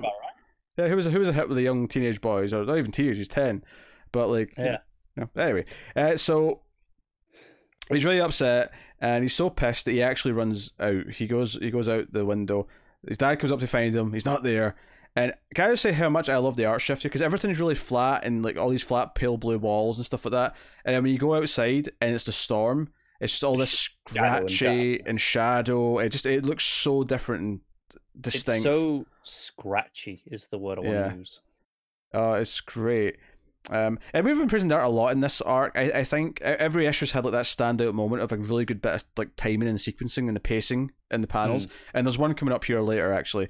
Yeah, who was a hit with the young teenage boys, or not even teenage? He's 10, but like, yeah. Anyway, so he's really upset, and he's so pissed that he actually runs out. He goes out the window. His dad comes up to find him. He's not there. And can I just say how much I love the art shift here? Because everything's really flat and like all these flat pale blue walls and stuff like that. And when you go outside and it's the storm, it's just all this scratchy and shadow. It looks so different and distinct. It's so scratchy is the word I want to use. Oh, it's great. And we've imprisoned art a lot in this arc. I think every issue's had like that standout moment of a really good bit of like timing and sequencing and the pacing in the panels. And there's one coming up here later actually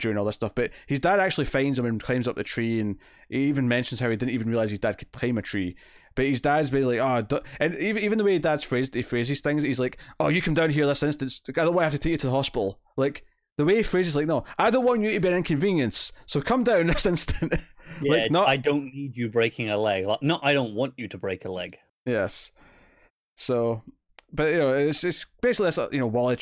during all this stuff. But his dad actually finds him and climbs up the tree, and he even mentions how he didn't even realize his dad could climb a tree. But his dad's really like, oh, and even the way dad's phrased, he phrases things, he's like, oh, you come down here this instance. I don't want to have to take you to the hospital. Like the way he phrases, like, no, I don't want you to be an inconvenience. So come down this instant. Yeah, like, I don't need you breaking a leg. Like, not, I don't want you to break a leg. Yes. So, but you know, it's basically this. You know, Wally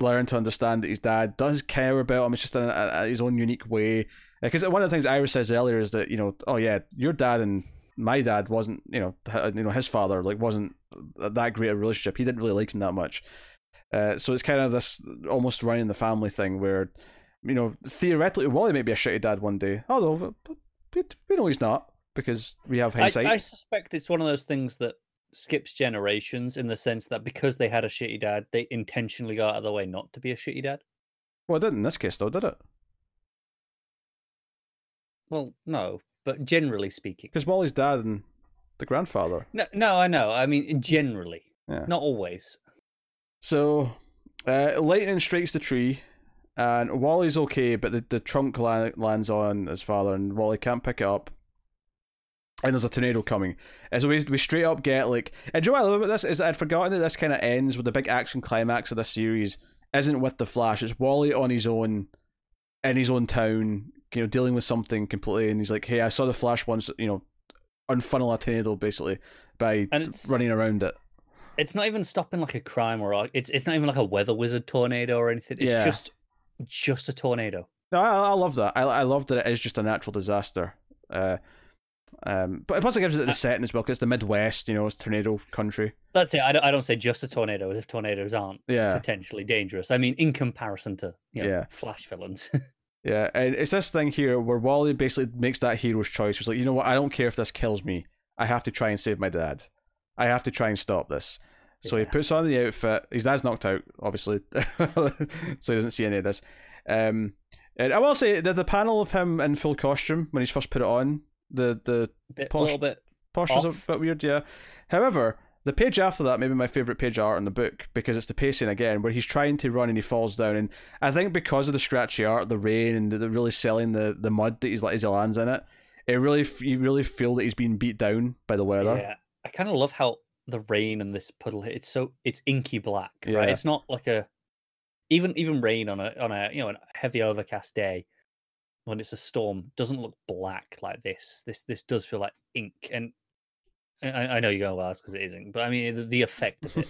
learned to understand that his dad does care about him. It's just in his own unique way. Because one of the things Iris says earlier is that, you know, oh yeah, your dad and my dad wasn't, you know, his father like wasn't that great a relationship. He didn't really like him that much. So it's kind of this almost running the family thing where, you know, theoretically Wally might be a shitty dad one day, although we know he's not because we have hindsight. I suspect it's one of those things that skips generations in the sense that because they had a shitty dad, they intentionally got out of the way not to be a shitty dad. Well, it didn't in this case, though, did it? Well, no, but generally speaking. Because Wally's dad and the grandfather. No, I know. I mean, generally. Yeah. Not always. So, lightning strikes the tree, and Wally's okay, but the trunk lands on his father, and Wally can't pick it up. And there's a tornado coming. And so we straight up get like... And do you know what I love about this? Is that I'd forgotten that this kind of ends with the big action climax of this series isn't with the Flash. It's Wally on his own, in his own town, you know, dealing with something completely. And he's like, hey, I saw the Flash once, you know, unfunnel a tornado, basically, by running around it. It's not even stopping like a crime or... It's not even like a weather wizard tornado or anything. It's just a tornado. No, I love that. I love that it is just a natural disaster. But plus it gives it the setting as well, because it's the Midwest, you know, it's tornado country. That's it. I don't say just a tornado as if tornadoes aren't potentially dangerous. I mean, in comparison to, you know, Flash villains. Yeah, and it's this thing here where Wally basically makes that hero's choice. He's like, you know what, I don't care if this kills me. I have to try and save my dad. I have to try and stop this. So he puts on the outfit. His dad's knocked out, obviously, so he doesn't see any of this. And I will say that the panel of him in full costume when he's first put it on, the posture's a bit weird, yeah. However, the page after that may be my favourite page art in the book because it's the pacing again, where he's trying to run and he falls down. And I think because of the scratchy art, the rain, and the really selling the mud that he's like as he lands in it, you really feel that he's being beat down by the weather. Yeah, I kind of love how the rain and this puddle, it's inky black, right? It's not like a even rain on a you know, a heavy overcast day when it's a storm doesn't look black like this. This does feel like ink, and I know you're going, well, that's because it isn't, but I mean the effect of it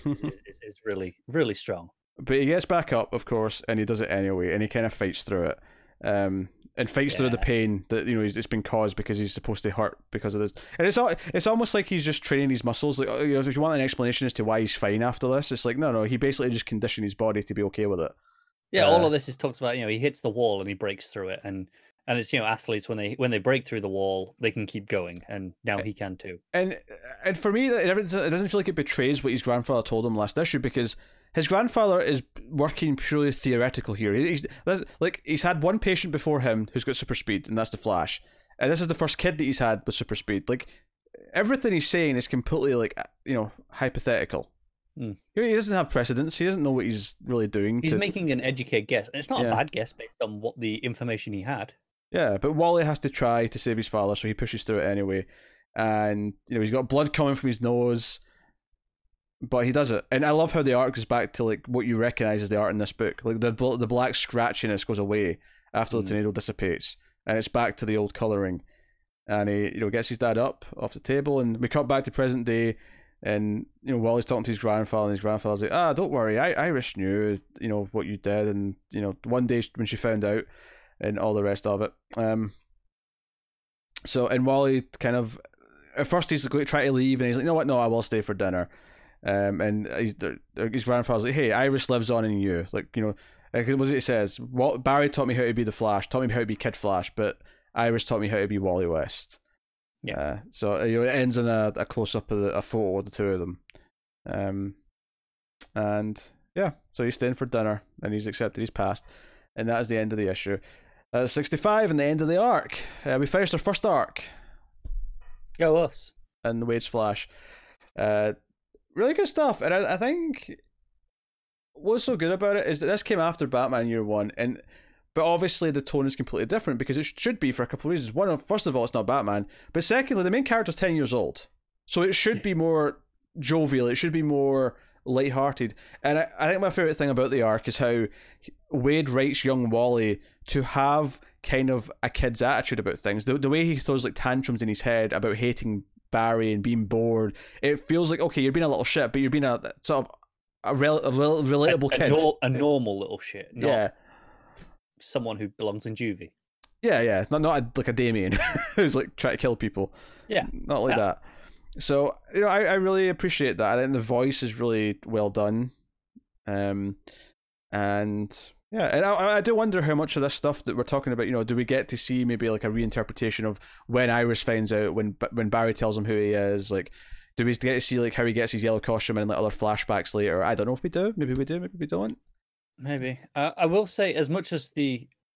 is really, really strong. But he gets back up, of course, and he does it anyway, and he kind of fights through it. And fights through the pain that, you know, it's been caused because he's supposed to hurt because of this. And it's almost like he's just training his muscles. Like, you know, if you want an explanation as to why he's fine after this, it's like, no, he basically just conditioned his body to be okay with it. Yeah, all of this is talks about, you know, he hits the wall and he breaks through it. And it's, you know, athletes, when they break through the wall, they can keep going. And now he can too. And for me, it doesn't feel like it betrays what his grandfather told him last issue, because his grandfather is working purely theoretical here. He's had one patient before him who's got super speed, and that's the Flash. And this is the first kid that he's had with super speed. Like, everything he's saying is completely, like, you know, hypothetical. Mm. He doesn't have precedence. He doesn't know what he's really doing. He's making an educated guess. And it's not a bad guess based on what the information he had. Yeah, but Wally has to try to save his father, so he pushes through it anyway. And, you know, he's got blood coming from his nose, but he does it. And I love how the art goes back to like what you recognise as the art in this book. Like the black scratchiness goes away after the tornado dissipates, and it's back to the old colouring. And he, you know, gets his dad up off the table, and we cut back to present day. And, you know, while he's talking to his grandfather, and his grandfather's like, "Ah, don't worry, Iris knew, you know, what you did, and, you know, one day when she found out," and all the rest of it. So, and Wally kind of, at first he's going to try to leave, and he's like, "You know what? No, I will stay for dinner." And his grandfather's like, hey, Irish lives on in you. Like, you know, what it says, Barry taught me how to be the Flash, taught me how to be Kid Flash, but Irish taught me how to be Wally West. Yeah. So you know, it ends in a close-up of a photo of the two of them. And yeah, so he's staying for dinner, and he's accepted he's passed. And that is the end of the issue. 65 and the end of the arc. We finished our first arc. Go us. And Wade's Flash. Really good stuff. And I think what's so good about it is that this came after Batman Year One, but obviously the tone is completely different because it should be for a couple of reasons. One, first of all, it's not Batman. But secondly, the main character's 10 years old. So it should be more jovial. It should be more lighthearted. And I think my favourite thing about the arc is how Wade writes young Wally to have kind of a kid's attitude about things. The way he throws like tantrums in his head about hating Barry and being bored, it feels like, okay, you're being a little shit, but you're being a sort of a relatable kid. A normal little shit. Yeah. Someone who belongs in juvie. Yeah. Not like a Damien who's like trying to kill people. Yeah. Not like that. So, you know, I really appreciate that. I think the voice is really well done. And I do wonder how much of this stuff that we're talking about, you know, do we get to see maybe like a reinterpretation of when Iris finds out, when Barry tells him who he is, like, do we get to see like how he gets his yellow costume and like other flashbacks later? I don't know if we do. Maybe we do, maybe we don't. Maybe. I will say, as much as I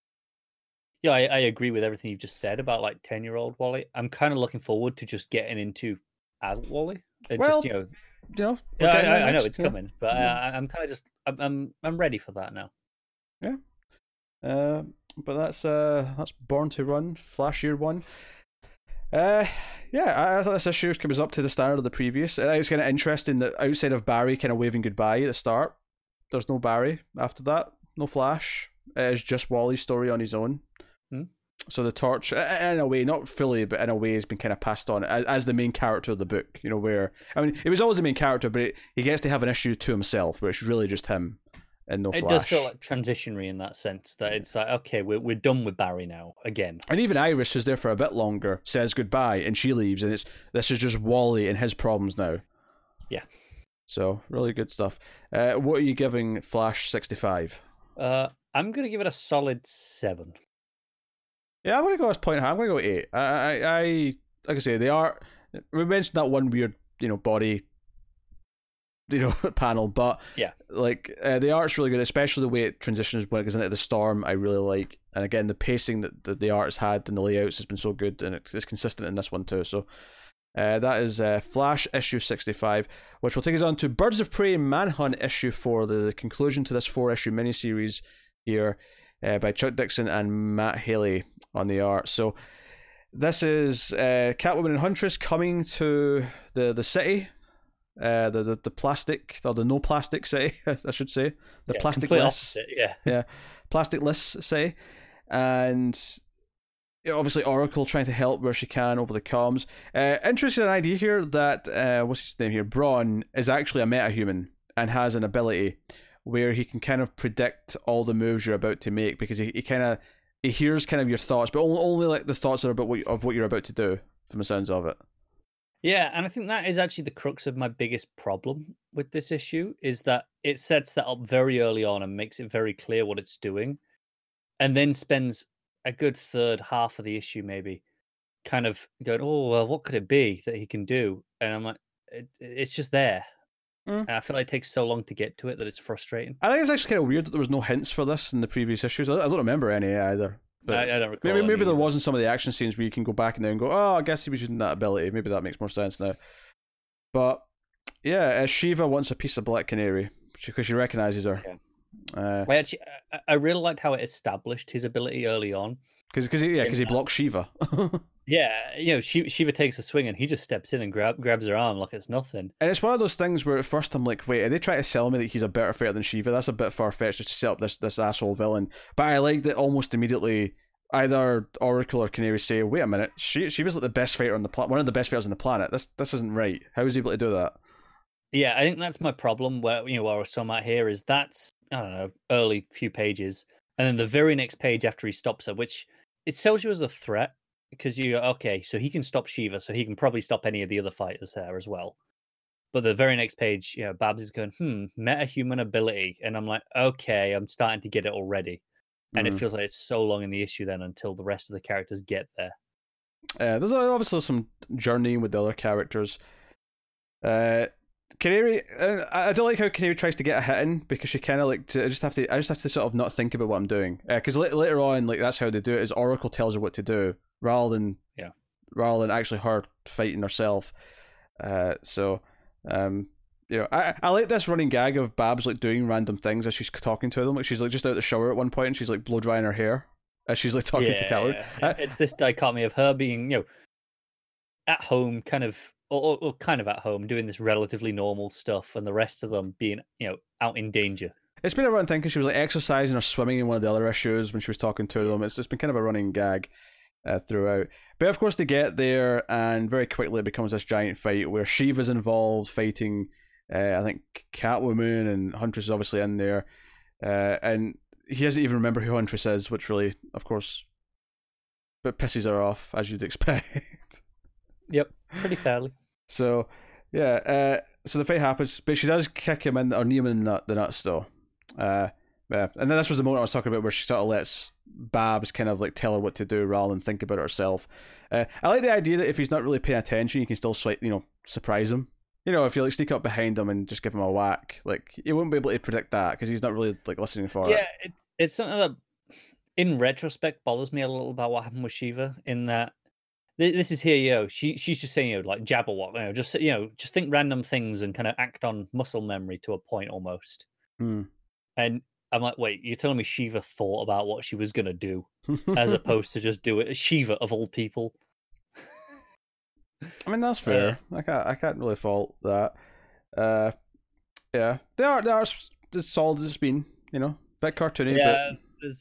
agree with everything you've just said about like 10-year-old Wally, I'm kind of looking forward to just getting into adult Wally. I know it's coming, but yeah. I'm ready for that now. Yeah. But that's Born to Run, Flash Year One. I thought this issue comes up to the standard of the previous. It's kind of interesting that outside of Barry kind of waving goodbye at the start, there's no Barry after that, no Flash. It is just Wally's story on his own. So the torch, in a way, not fully, but in a way, has been kind of passed on as the main character of the book. You know, where, I mean, it was always the main character, but he gets to have an issue to himself, where it's really just him and no Flash. It does feel like transitionary in that sense, that it's like, okay, we're done with Barry now, again. And even Iris, who's there for a bit longer, says goodbye, and she leaves, and this is just Wally and his problems now. Yeah. So, really good stuff. What are you giving Flash 65? I'm going to give it a solid 7. Yeah, I'm going to go as point high. I'm going to go 8. Like I say, they are... We mentioned that one weird, you know, body, you know, panel, but yeah, like the art's really good, especially the way it transitions when it goes into the storm. I really like, and again, the pacing that the art's had and the layouts has been so good, and it's consistent in this one too. So that is Flash issue 65, which will take us on to Birds of Prey Manhunt issue 4, the conclusion to this 4-issue miniseries here, by Chuck Dixon and Matt Haley on the art. So this is Catwoman and Huntress coming to the city. The plastic, or the no plastic city, I should say, plasticless city, and obviously Oracle trying to help where she can over the comms. Interesting idea here that Brawn is actually a metahuman and has an ability where he can kind of predict all the moves you're about to make, because he hears kind of your thoughts, but only like the thoughts are about what you're about to do, from the sounds of it. Yeah, and I think that is actually the crux of my biggest problem with this issue, is that it sets that up very early on and makes it very clear what it's doing, and then spends a good third half of the issue maybe kind of going, oh, well, what could it be that he can do? And I'm like, it's just there. And I feel like it takes so long to get to it that it's frustrating. I think it's actually kind of weird that there was no hints for this in the previous issues. I don't remember any either. But I don't recall. Maybe there wasn't some of the action scenes where you can go back now and go, oh, I guess he was using that ability. Maybe that makes more sense now. But yeah, Shiva wants a piece of Black Canary because she recognizes her. Yeah. I really liked how it established his ability early on. Because he blocks Shiva. Yeah, you know, Shiva takes a swing and he just steps in and grabs her arm like it's nothing. And it's one of those things where at first I'm like, wait, are they trying to sell me that he's a better fighter than Shiva? That's a bit far-fetched, just to set up this asshole villain. But I like that almost immediately either Oracle or Canary say, wait a minute, she was like the best fighter on the planet, one of the best fighters on the planet. This isn't right. How is he able to do that? Yeah, I think that's my problem where some at here is that's, I don't know, early few pages. And then the very next page after he stops her, which it sells you as a threat, because you go, okay, so he can stop Shiva, so he can probably stop any of the other fighters there as well. But the very next page, you know, Babs is going, metahuman ability. And I'm like, okay, I'm starting to get it already. And it feels like it's so long in the issue then until the rest of the characters get there. There's obviously some journeying with the other characters. Canary, I don't like how Canary tries to get a hit in because she kind of like to. I just have to sort of not think about what I'm doing because later on, like that's how they do it. Is Oracle tells her what to do rather than actually her fighting herself. I like this running gag of Babs like doing random things as she's talking to them. Like she's like just out the shower at one point and she's like blow drying her hair as she's like talking to Kelly. Yeah. It's this dichotomy of her being at home kind of at home doing this relatively normal stuff and the rest of them being out in danger. It's been a running thing because she was like exercising or swimming in one of the other issues when she was talking to them. It's just been kind of a running gag throughout. But of course they get there and very quickly it becomes this giant fight where Shiva's involved fighting. I think Catwoman and Huntress is obviously in there, and he doesn't even remember who Huntress is, which really, of course, but pisses her off as you'd expect. Yep, pretty fairly. So, so the fight happens, but she does kick him in or knee him in the nuts though. And then this was the moment I was talking about where she sort of lets Babs kind of like tell her what to do rather than think about it herself. I like the idea that if he's not really paying attention, you can still surprise him. If you like sneak up behind him and just give him a whack, like you wouldn't be able to predict that because he's not really like listening for it. Yeah, it's something that, in retrospect, bothers me a little about what happened with Shiva. In that this is here, she's just saying, like jabberwock, just think random things and kind of act on muscle memory to a point almost. Mm. And I'm like, wait, you're telling me Shiva thought about what she was gonna do as opposed to just do it? Shiva of all people. I mean that's fair. I can't really fault that. They are as solid as it's been. A bit cartoony. Yeah, but there's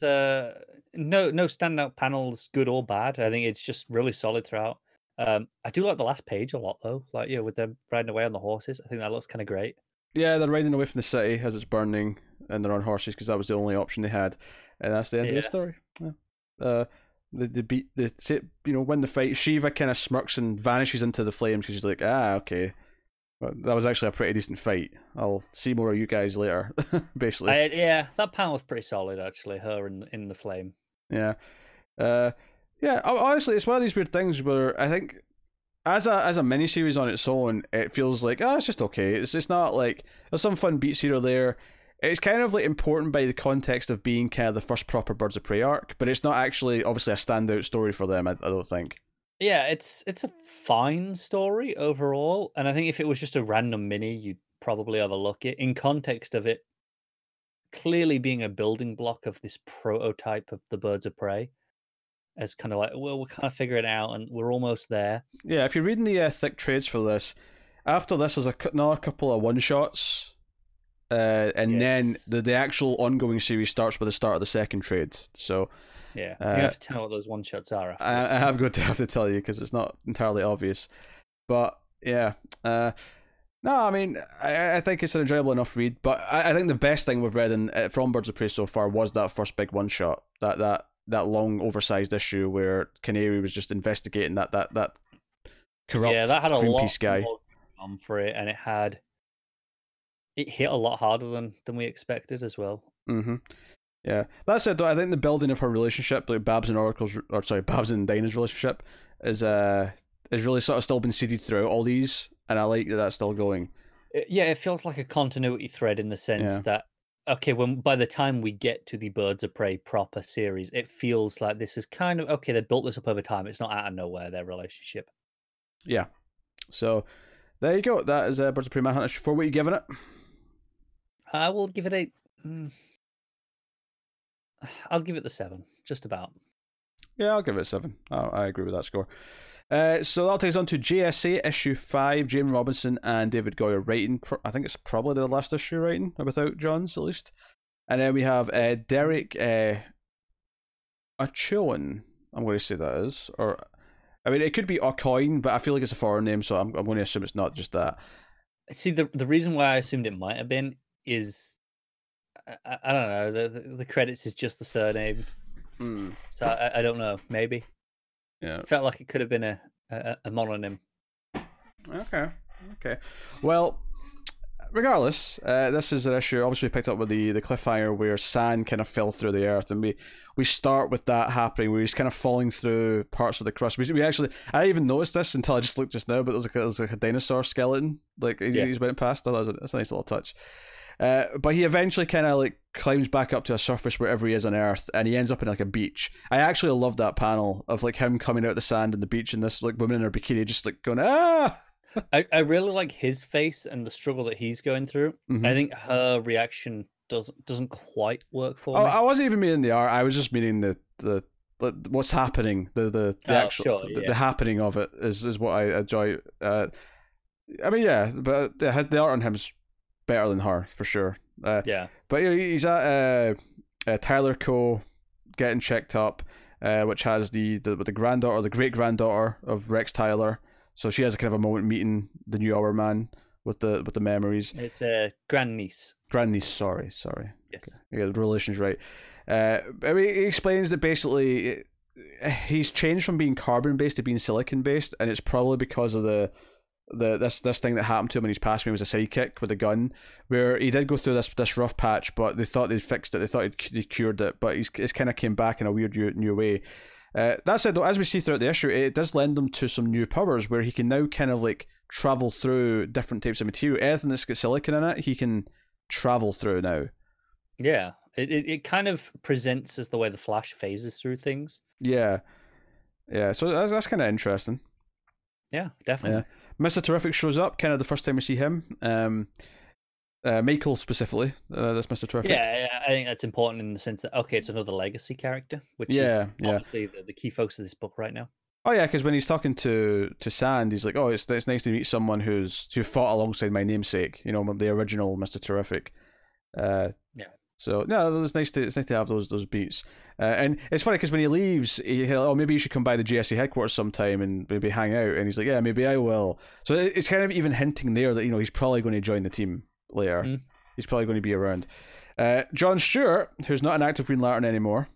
no standout panels, good or bad. I think it's just really solid throughout. I do like the last page a lot though. Like with them riding away on the horses, I think that looks kind of great. Yeah, they're riding away from the city as it's burning, and they're on horses because that was the only option they had, and that's the end of the story. Yeah. They beat win the fight. Shiva kind of smirks and vanishes into the flames because she's like, okay, well, that was actually a pretty decent fight. I'll see more of you guys later. Basically, that panel was pretty solid actually. Her in the flame. Honestly, it's one of these weird things where I think as a miniseries on its own, it feels like it's just okay. It's not like there's some fun beats here or there. It's kind of like important by the context of being kind of the first proper Birds of Prey arc, but it's not actually obviously a standout story for them, I don't think. Yeah, it's a fine story overall, and I think if it was just a random mini, you'd probably overlook it. In context of it clearly being a building block of this prototype of the Birds of Prey, it's kind of like, well, we're kind of figuring it out and we're almost there. Yeah, if you're reading the thick trades for this, after this there's another couple of one-shots. Then the actual ongoing series starts with the start of the second trade. So you have to tell what those one shots are. After I'm going to have to tell you because it's not entirely obvious. But I think it's an enjoyable enough read. But I think the best thing we've read from Birds of Prey so far was that first big one shot, that long oversized issue where Canary was just investigating that corrupt Greenpeace guy. On for it, and it hit a lot harder than we expected as well. Mm-hmm. Yeah. That said, though, I think the building of her relationship, like Babs and Dinah's relationship, is really sort of still been seeded throughout all these, and I like that that's still going. It feels like a continuity thread in the sense that, by the time we get to the Birds of Prey proper series, it feels like this is kind of, they built this up over time. It's not out of nowhere, their relationship. Yeah. So, there you go. That is Birds of Prey Manhunt issue 4. What are you giving it? I will give it I'll give it the 7, just about. Yeah, I'll give it a 7. I agree with that score. So that'll take us on to JSA issue 5, James Robinson and David Goyer writing. I think it's probably their last issue writing, without Johns at least. And then we have Derec Aucoin, I'm going to say that is. Or, I mean, it could be Aucoin, but I feel like it's a foreign name, so I'm going to assume it's not just that. See, the reason why I assumed it might have been is I don't know, the credits is just the surname, so I don't know, maybe. Yeah, it felt like it could have been a mononym. Okay, Okay. Well, regardless, this is an issue obviously we picked up with the cliffhanger where San kind of fell through the earth, and we start with that happening where he's kind of falling through parts of the crust. We actually, I didn't even noticed this until I just looked just now, but there's like a dinosaur skeleton, like he's went past. I thought that's a nice little touch. But he eventually kind of like climbs back up to a surface wherever he is on Earth, and he ends up in like a beach. I actually love that panel of like him coming out the sand in the beach, and this like woman in her bikini just like going ah. I really like his face and the struggle that he's going through. Mm-hmm. I think her reaction doesn't quite work for me. I wasn't even meaning the art. I was just meaning the what's happening. The happening of it is what I enjoy. I mean, yeah, but the art on him's better than her for sure. But he's at Tyler Co. getting checked up, which has the granddaughter, the great granddaughter of Rex Tyler. So she has a kind of a moment meeting the new hour man with the memories. It's a grandniece. Grandniece, sorry. Yes. Okay. Yeah, the relation's right. I mean, he explains that basically he's changed from being carbon based to being silicon based, and it's probably because of this thing that happened to him in his past when he was a sidekick with a gun, where he did go through this rough patch, but they thought they'd fixed it, they thought they cured it, but it's kind of came back in a weird new way. That said, though, as we see throughout the issue, it does lend him to some new powers where he can now kind of like travel through different types of material. Anything that's got silicon in it, he can travel through now. Yeah, it kind of presents as the way the Flash phases through things. Yeah. So that's kind of interesting. Yeah, definitely. Yeah. Mr. Terrific shows up, kind of the first time we see him. Michael specifically, that's Mr. Terrific. Yeah, I think that's important in the sense that, okay, it's another legacy character, which is obviously the key focus of this book right now. Oh yeah, because when he's talking to Sand, he's like, oh, it's nice to meet someone who fought alongside my namesake, you know, the original Mr. Terrific. So no, it's nice to have those beats. And it's funny because when he leaves, he'll, oh, maybe you should come by the GSA headquarters sometime and maybe hang out. And he's like, yeah, maybe I will. So it's kind of even hinting there that, you know, he's probably going to join the team later. Mm. He's probably going to be around. John Stewart, who's not an active Green Lantern anymore,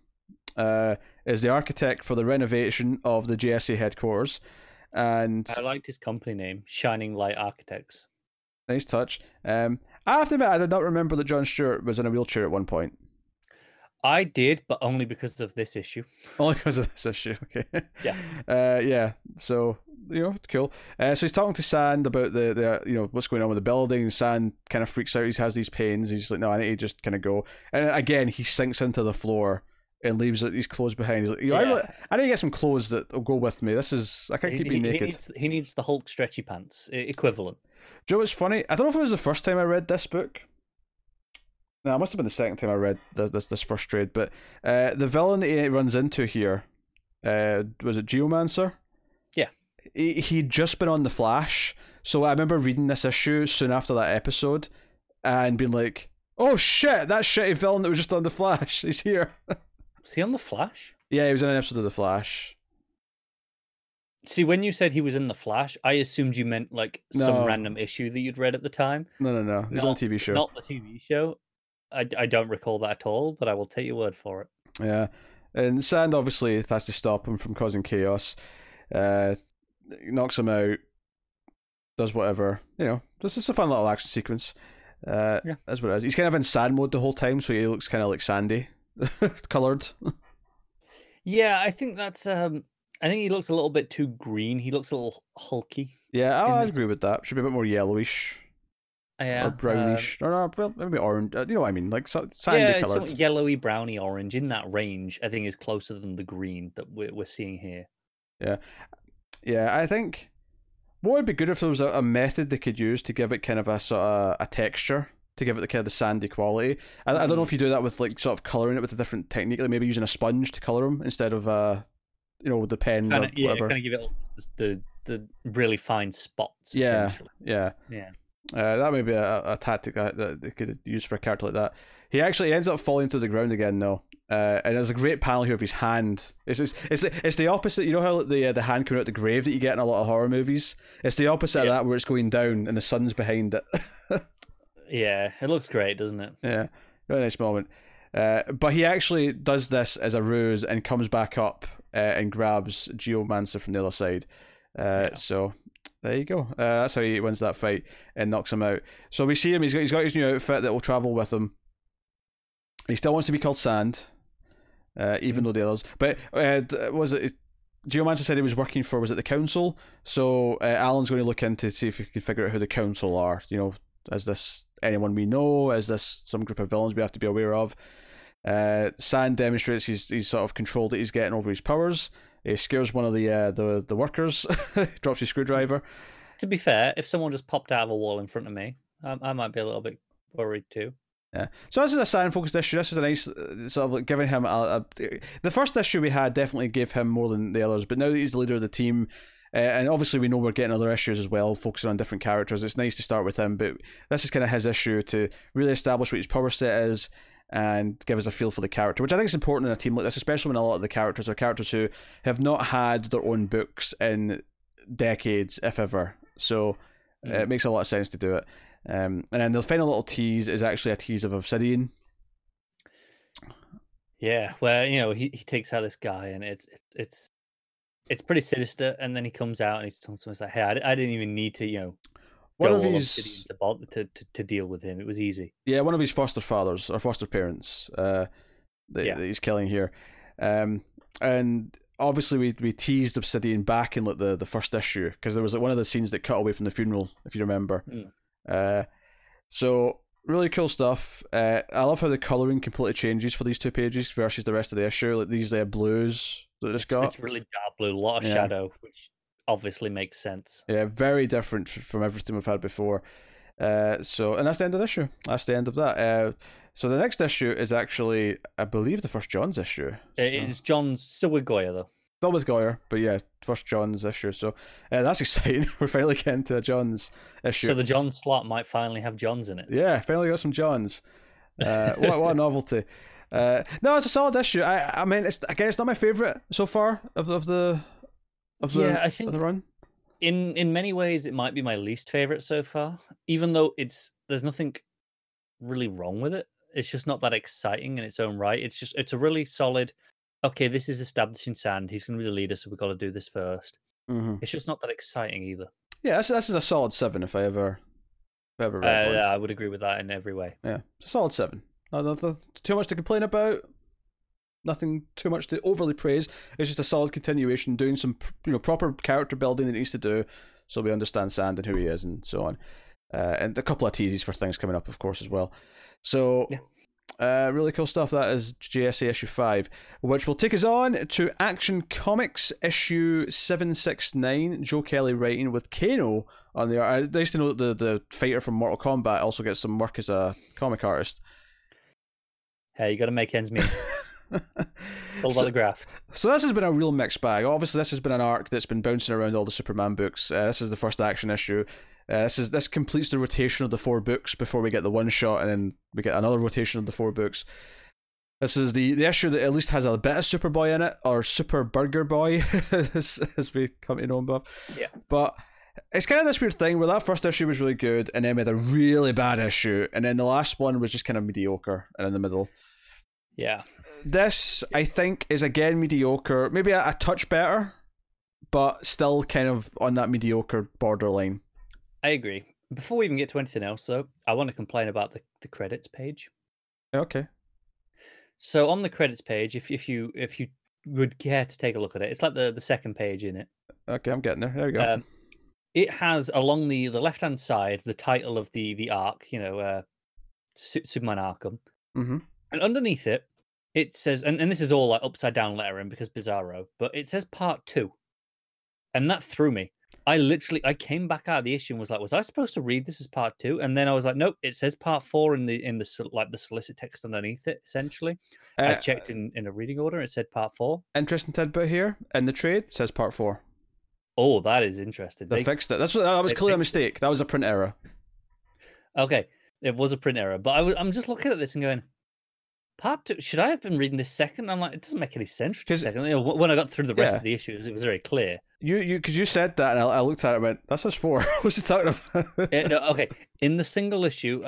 is the architect for the renovation of the GSA headquarters. And I liked his company name, Shining Light Architects. Nice touch. I have to admit, I did not remember that John Stewart was in a wheelchair at one point. I did, but only because of this issue. Only because of this issue, okay. Yeah. So, you know, cool. So he's talking to Sand about the you know, what's going on with the building. Sand kind of freaks out. He has these pains. He's just like, no, I need to just kind of go. And again, he sinks into the floor and leaves his clothes behind. He's like, you know, I need to get some clothes that will go with me. I can't keep being naked. He needs the Hulk stretchy pants equivalent. Do you know what's funny? I don't know if it was the first time I read this book. No, it must have been the second time I read this first trade, but the villain that he runs into here, was it Geomancer? Yeah. He'd just been on The Flash, so I remember reading this issue soon after that episode and being like, oh shit, that shitty villain that was just on The Flash, he's here. Was he on The Flash? Yeah, he was in an episode of The Flash. See, when you said he was in The Flash, I assumed you meant like some random issue that you'd read at the time. No. He was on a TV show. Not the TV show. I don't recall that at all, but I will take your word for it. Yeah. And Sand obviously has to stop him from causing chaos. Knocks him out. Does whatever. You know, this is a fun little action sequence. That's what it is. He's kind of in sand mode the whole time, so he looks kind of like sandy. Coloured. Yeah, I think that's... I think he looks a little bit too green. He looks a little hulky. Yeah, I'd agree with that. Should be a bit more yellowish. Yeah, or brownish, or well, maybe orange. You know what I mean, like sandy coloured. Yeah, yellowy, browny, orange in that range. I think is closer than the green that we're seeing here. Yeah. I think what would be good if there was a method they could use to give it kind of a sort of a texture, to give it the kind of the sandy quality. I don't know if you do that with like sort of colouring it with a different technique, like maybe using a sponge to colour them instead of you know, the pen kinda, or whatever. Kind of give it the really fine spots. Yeah. That may be a tactic that they could use for a character like that. He actually ends up falling to the ground again, though. And there's a great panel here of his hand. It's the opposite. You know how the hand coming out the grave that you get in a lot of horror movies? It's the opposite of that, where it's going down and the sun's behind it. Yeah, it looks great, doesn't it? Yeah, very nice moment. But he actually does this as a ruse and comes back up and grabs Geomancer from the other side. So There you go. That's how he wins that fight and knocks him out. So we see him. He's got his new outfit that will travel with him. He still wants to be called Sand, even though the others. But was it Geomancer said he was working for? Was it the council? So Alan's going to look into see if he can figure out who the council are. You know, is this anyone we know? Is this some group of villains we have to be aware of? Sand demonstrates his sort of control that he's getting over his powers. He scares one of the workers, drops his screwdriver. To be fair, if someone just popped out of a wall in front of me, I might be a little bit worried too. Yeah. So this is a Sand-focused issue. This is a nice sort of like giving him the first issue we had definitely gave him more than the others, but now that he's the leader of the team, and obviously we know we're getting other issues as well, focusing on different characters. It's nice to start with him, but this is kind of his issue to really establish what his power set is and give us a feel for the character, which I think is important in a team like this, especially when a lot of the characters are characters who have not had their own books in decades, if ever. So it makes a lot of sense to do it. And then the final little tease is actually a tease of Obsidian. Yeah, where you know he takes out this guy, and it's pretty sinister. And then he comes out and he's talking to him, like, "Hey, I didn't even need to, you know." One of his to deal with him, it was easy. Yeah, one of his foster fathers or foster parents that he's killing here, and obviously we teased Obsidian back in like the first issue because there was like one of the scenes that cut away from the funeral, if you remember. So really cool stuff. I love how the coloring completely changes for these two pages versus the rest of the issue. Like these blues that it's got. It's really dark blue, a lot of shadow, which obviously makes sense. Yeah, very different from everything we've had before. And that's the end of the issue. That's the end of that. So the next issue is actually, I believe, the first Johns issue. It is Johns, still with Goyer though. Still with Goyer, but yeah, first Johns issue. So that's exciting. We're finally getting to a Johns issue. So the Johns slot might finally have Johns in it. Yeah, finally got some Johns. What a novelty. No, it's a solid issue. I mean, it's not my favorite so far of the run. In many ways it might be my least favorite so far, even though there's nothing really wrong with it. It's just not that exciting in its own right. It's a really solid, okay, this is establishing Sand, he's going to be the leader, so we've got to do this first. Mm-hmm. It's just not that exciting either. Yeah, this is a solid 7 if I ever read it. Yeah, I would agree with that in every way. Yeah, it's a solid 7. Not too much to complain about. Nothing too much to overly praise. It's just a solid continuation, doing some proper character building that it needs to do, so we understand Sand and who he is and so on. And a couple of teases for things coming up, of course, as well. So, really cool stuff. That is JSA issue 5, which will take us on to Action Comics issue 769. Joe Kelly writing with Kano on the art. It's nice to know that the fighter from Mortal Kombat also gets some work as a comic artist. Hey, you got to make ends meet. So this has been a real mixed bag. Obviously this has been an arc that's been bouncing around all the Superman books. This is the first Action issue. This completes the rotation of the 4 books before we get the one shot, and then we get another rotation of the 4 books. This is the issue that at least has a bit of Superboy in it, or Super Burger Boy as we come to know him above. Yeah. But it's kind of this weird thing where that first issue was really good and then we had a really bad issue, and then the last one was just kind of mediocre and in the middle. Yeah. This, I think, is again mediocre. Maybe a touch better, but still kind of on that mediocre borderline. I agree. Before we even get to anything else, though, I want to complain about the credits page. Okay. So on the credits page, if you would care to take a look at it, it's like the second page in it. Okay, I'm getting there. There we go. It has, along the left-hand side, the title of the arc, Superman Arkham. Mm-hmm. And underneath it, it says, and this is all like upside down lettering because Bizarro, but it says Part 2, and that threw me. I came back out of the issue and was like, was I supposed to read this as Part 2? And then I was like, nope, it says Part 4 in the solicit text underneath it. Essentially, I checked in a reading order, and it said Part 4. Interesting tidbit here in the trade, it says Part 4. Oh, that is interesting. They fixed it. That was clearly a mistake. That was a print error. Okay, it was a print error, but I'm just looking at this and going, Part 2, should I have been reading this second? I'm like, it doesn't make any sense. Second, when I got through the rest of the issues, it was very clear. You, because you said that, and I looked at it and went, "That says 4." What's it talking about? Okay, in the single issue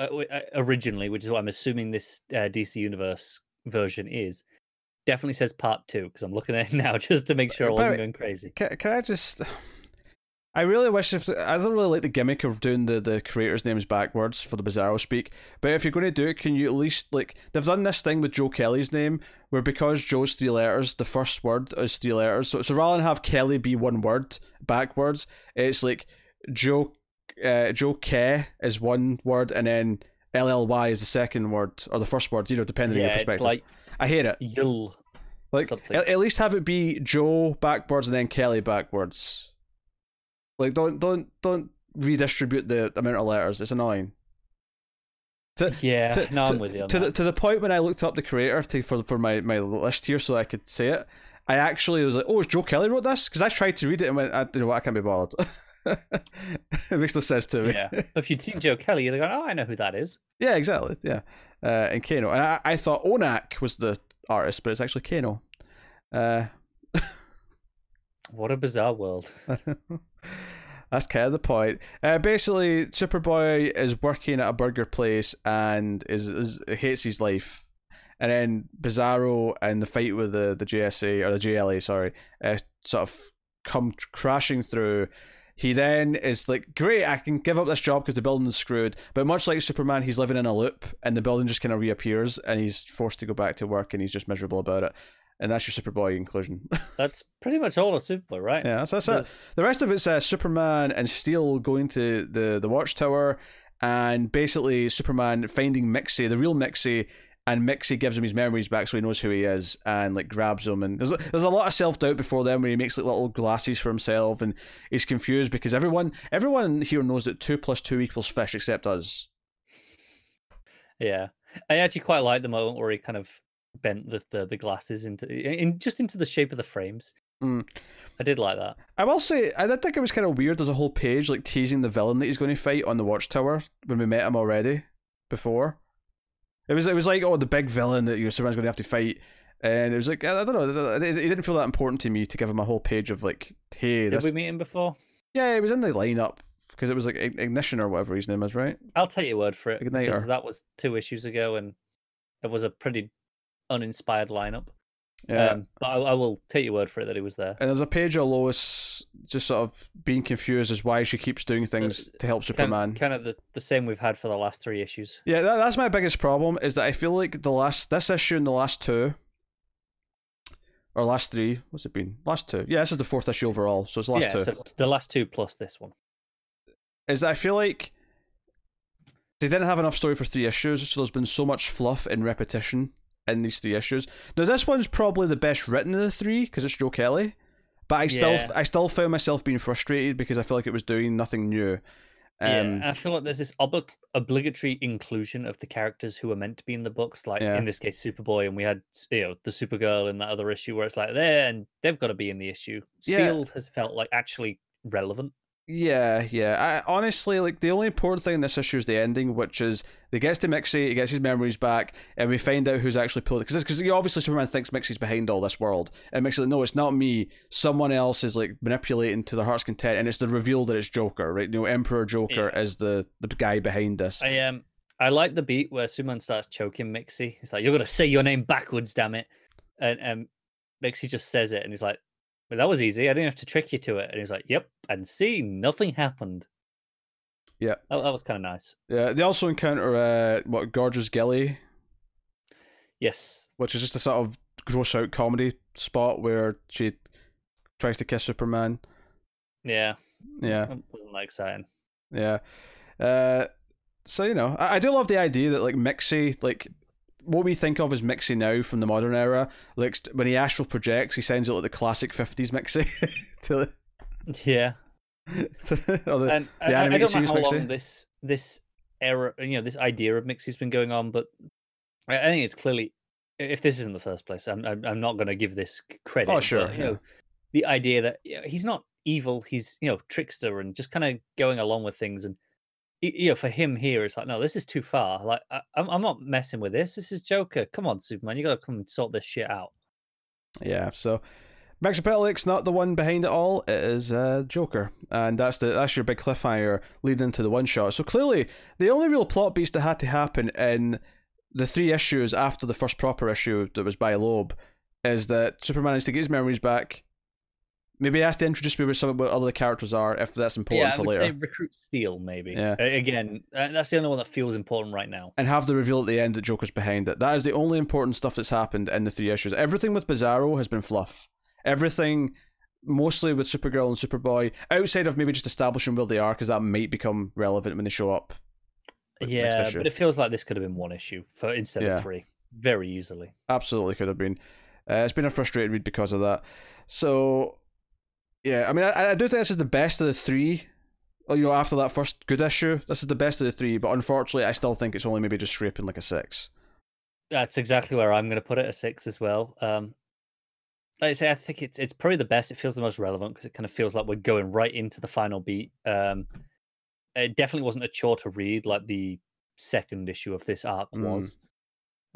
originally, which is what I'm assuming this DC Universe version is, definitely says Part 2 because I'm looking at it now just to make sure I wasn't going crazy. Can I just? I really wish if I don't really like the gimmick of doing the creators' names backwards for the Bizarro speak, but if you're going to do it, can you at least, like, they've done this thing with Joe Kelly's name where because Joe's three letters, the first word is three letters, so rather than have Kelly be one word backwards, it's like Joe K is one word and then LLY is the second word or the first word, you know, depending on your perspective. It's like, I hate it. You'll like at least have it be Joe backwards and then Kelly backwards. Like, don't redistribute the amount of letters. It's annoying. I'm with you on that. To the point when I looked up the creator for my list here so I could say it, I actually was like, oh, is Joe Kelly wrote this? Because I tried to read it and went, you know what, I can't be bothered. It makes no sense to me. Yeah. If you'd seen Joe Kelly, you'd have gone, oh, I know who that is. Yeah, exactly. Yeah. And Kano. And I thought Onak was the artist, but it's actually Kano. What a bizarre world. That's kind of the point. Basically, Superboy is working at a burger place and is hates his life. And then Bizarro and the fight with the JSA, or the JLA, sorry, sort of come crashing through. He then is like, great, I can give up this job because the building's screwed. But much like Superman, he's living in a loop and the building just kind of reappears and he's forced to go back to work and he's just miserable about it. And that's your Superboy inclusion. That's pretty much all of Superboy, right? Yeah, that's it. The rest of it's Superman and Steel going to the Watchtower and basically Superman finding Mixie, the real Mixie, and Mixie gives him his memories back so he knows who he is and like grabs him. And there's a lot of self-doubt before then where he makes like little glasses for himself and he's confused because everyone here knows that 2 + 2 = fish except us. Yeah. I actually quite like the moment where he kind of bent the glasses into the shape of the frames. I did like that. I will say, I did think it was kind of weird. There's a whole page like teasing the villain that he's going to fight on the Watchtower when we met him already before. It was like, oh, the big villain that Superman's going to have to fight, and it was like, I don't know, it didn't feel that important to me to give him a whole page of like, hey, did we meet him before? Yeah, it was in the lineup because it was like Ignition or whatever his name is, right? I'll take your word for it. Igniter. Because that was 2 issues ago, and it was a pretty uninspired lineup. Yeah, but I will take your word for it that he was there. And there's a page of Lois just sort of being confused as why she keeps doing things to help Superman. Kind of the same we've had for the last 3 issues. Yeah, that's my biggest problem is that I feel like this issue and the last 2 or last 3, what's it been? Last 2. Yeah, this is the 4th issue overall, so it's the last 2. So the last 2 plus this one. Is that I feel like they didn't have enough story for 3 issues, so there's been so much fluff and repetition in these 3 issues. Now this one's probably the best written of the 3 because it's Joe Kelly, but I still found myself being frustrated because I feel like it was doing nothing new. I feel like there's this obligatory inclusion of the characters who are meant to be in the books, like in this case Superboy, and we had the Supergirl in that other issue where it's like there and they've got to be in the issue. Sealed has felt like actually relevant. I honestly, like, the only important thing in this issue is the ending, which is he gets to Mixie, he gets his memories back, and we find out who's actually pulled it. Because obviously Superman thinks Mixie's behind all this world, and Mixie's like, no, it's not me. Someone else is like manipulating to their heart's content, and it's the reveal that it's Joker, right? You know, Emperor Joker is the guy behind this. I like the beat where Superman starts choking Mixie. He's like, "You're gonna say your name backwards, damn it!" And Mixie just says it, and he's like, "Well, that was easy. I didn't have to trick you to it." And he was like, "Yep." And see, nothing happened. Yeah, that was kind of nice. Yeah, they also encounter Gorgeous Gilly. Yes, which is just a sort of gross out comedy spot where she tries to kiss Superman. Yeah, it wasn't that exciting. Yeah, so I do love the idea that like Mixie, like, what we think of as Mixie now from the modern era, like when he astral projects, he sounds like the classic 50s Mixie. And I don't know how long this era, this idea of Mixie's been going on, but I think it's clearly, if this isn't the first place, I'm not going to give this credit. Oh sure, but, the idea that he's not evil, he's trickster and just kind of going along with things and. For him here, it's like, no, this is too far. Like, I'm not messing with this. This is Joker. Come on, Superman, you gotta come and sort this shit out. Yeah. So, Max Petalik's not the one behind it all. It is Joker, and that's your big cliffhanger leading to the one shot. So clearly, the only real plot beats that had to happen in the 3 issues after the first proper issue that was by Loeb is that Superman needs to get his memories back. Maybe he has to introduce me with some of what other characters are, if that's important for later. Yeah, I would say recruit Steel, maybe. Yeah. Again, that's the only one that feels important right now. And have the reveal at the end that Joker's behind it. That is the only important stuff that's happened in the three issues. Everything with Bizarro has been fluff. Everything, mostly with Supergirl and Superboy, outside of maybe just establishing where they are, because that might become relevant when they show up. Yeah, but it feels like this could have been one issue instead of three. Very easily. Absolutely could have been. It's been a frustrating read because of that. So... yeah, I mean, I do think this is the best of the three. You know, after that first good issue, this is the best of the three, but unfortunately, I still think it's only maybe just scraping like a 6. That's exactly where I'm going to put it, a 6 as well. Like I say, I think it's probably the best. It feels the most relevant because it kind of feels like we're going right into the final beat. It definitely wasn't a chore to read like the second issue of this arc was.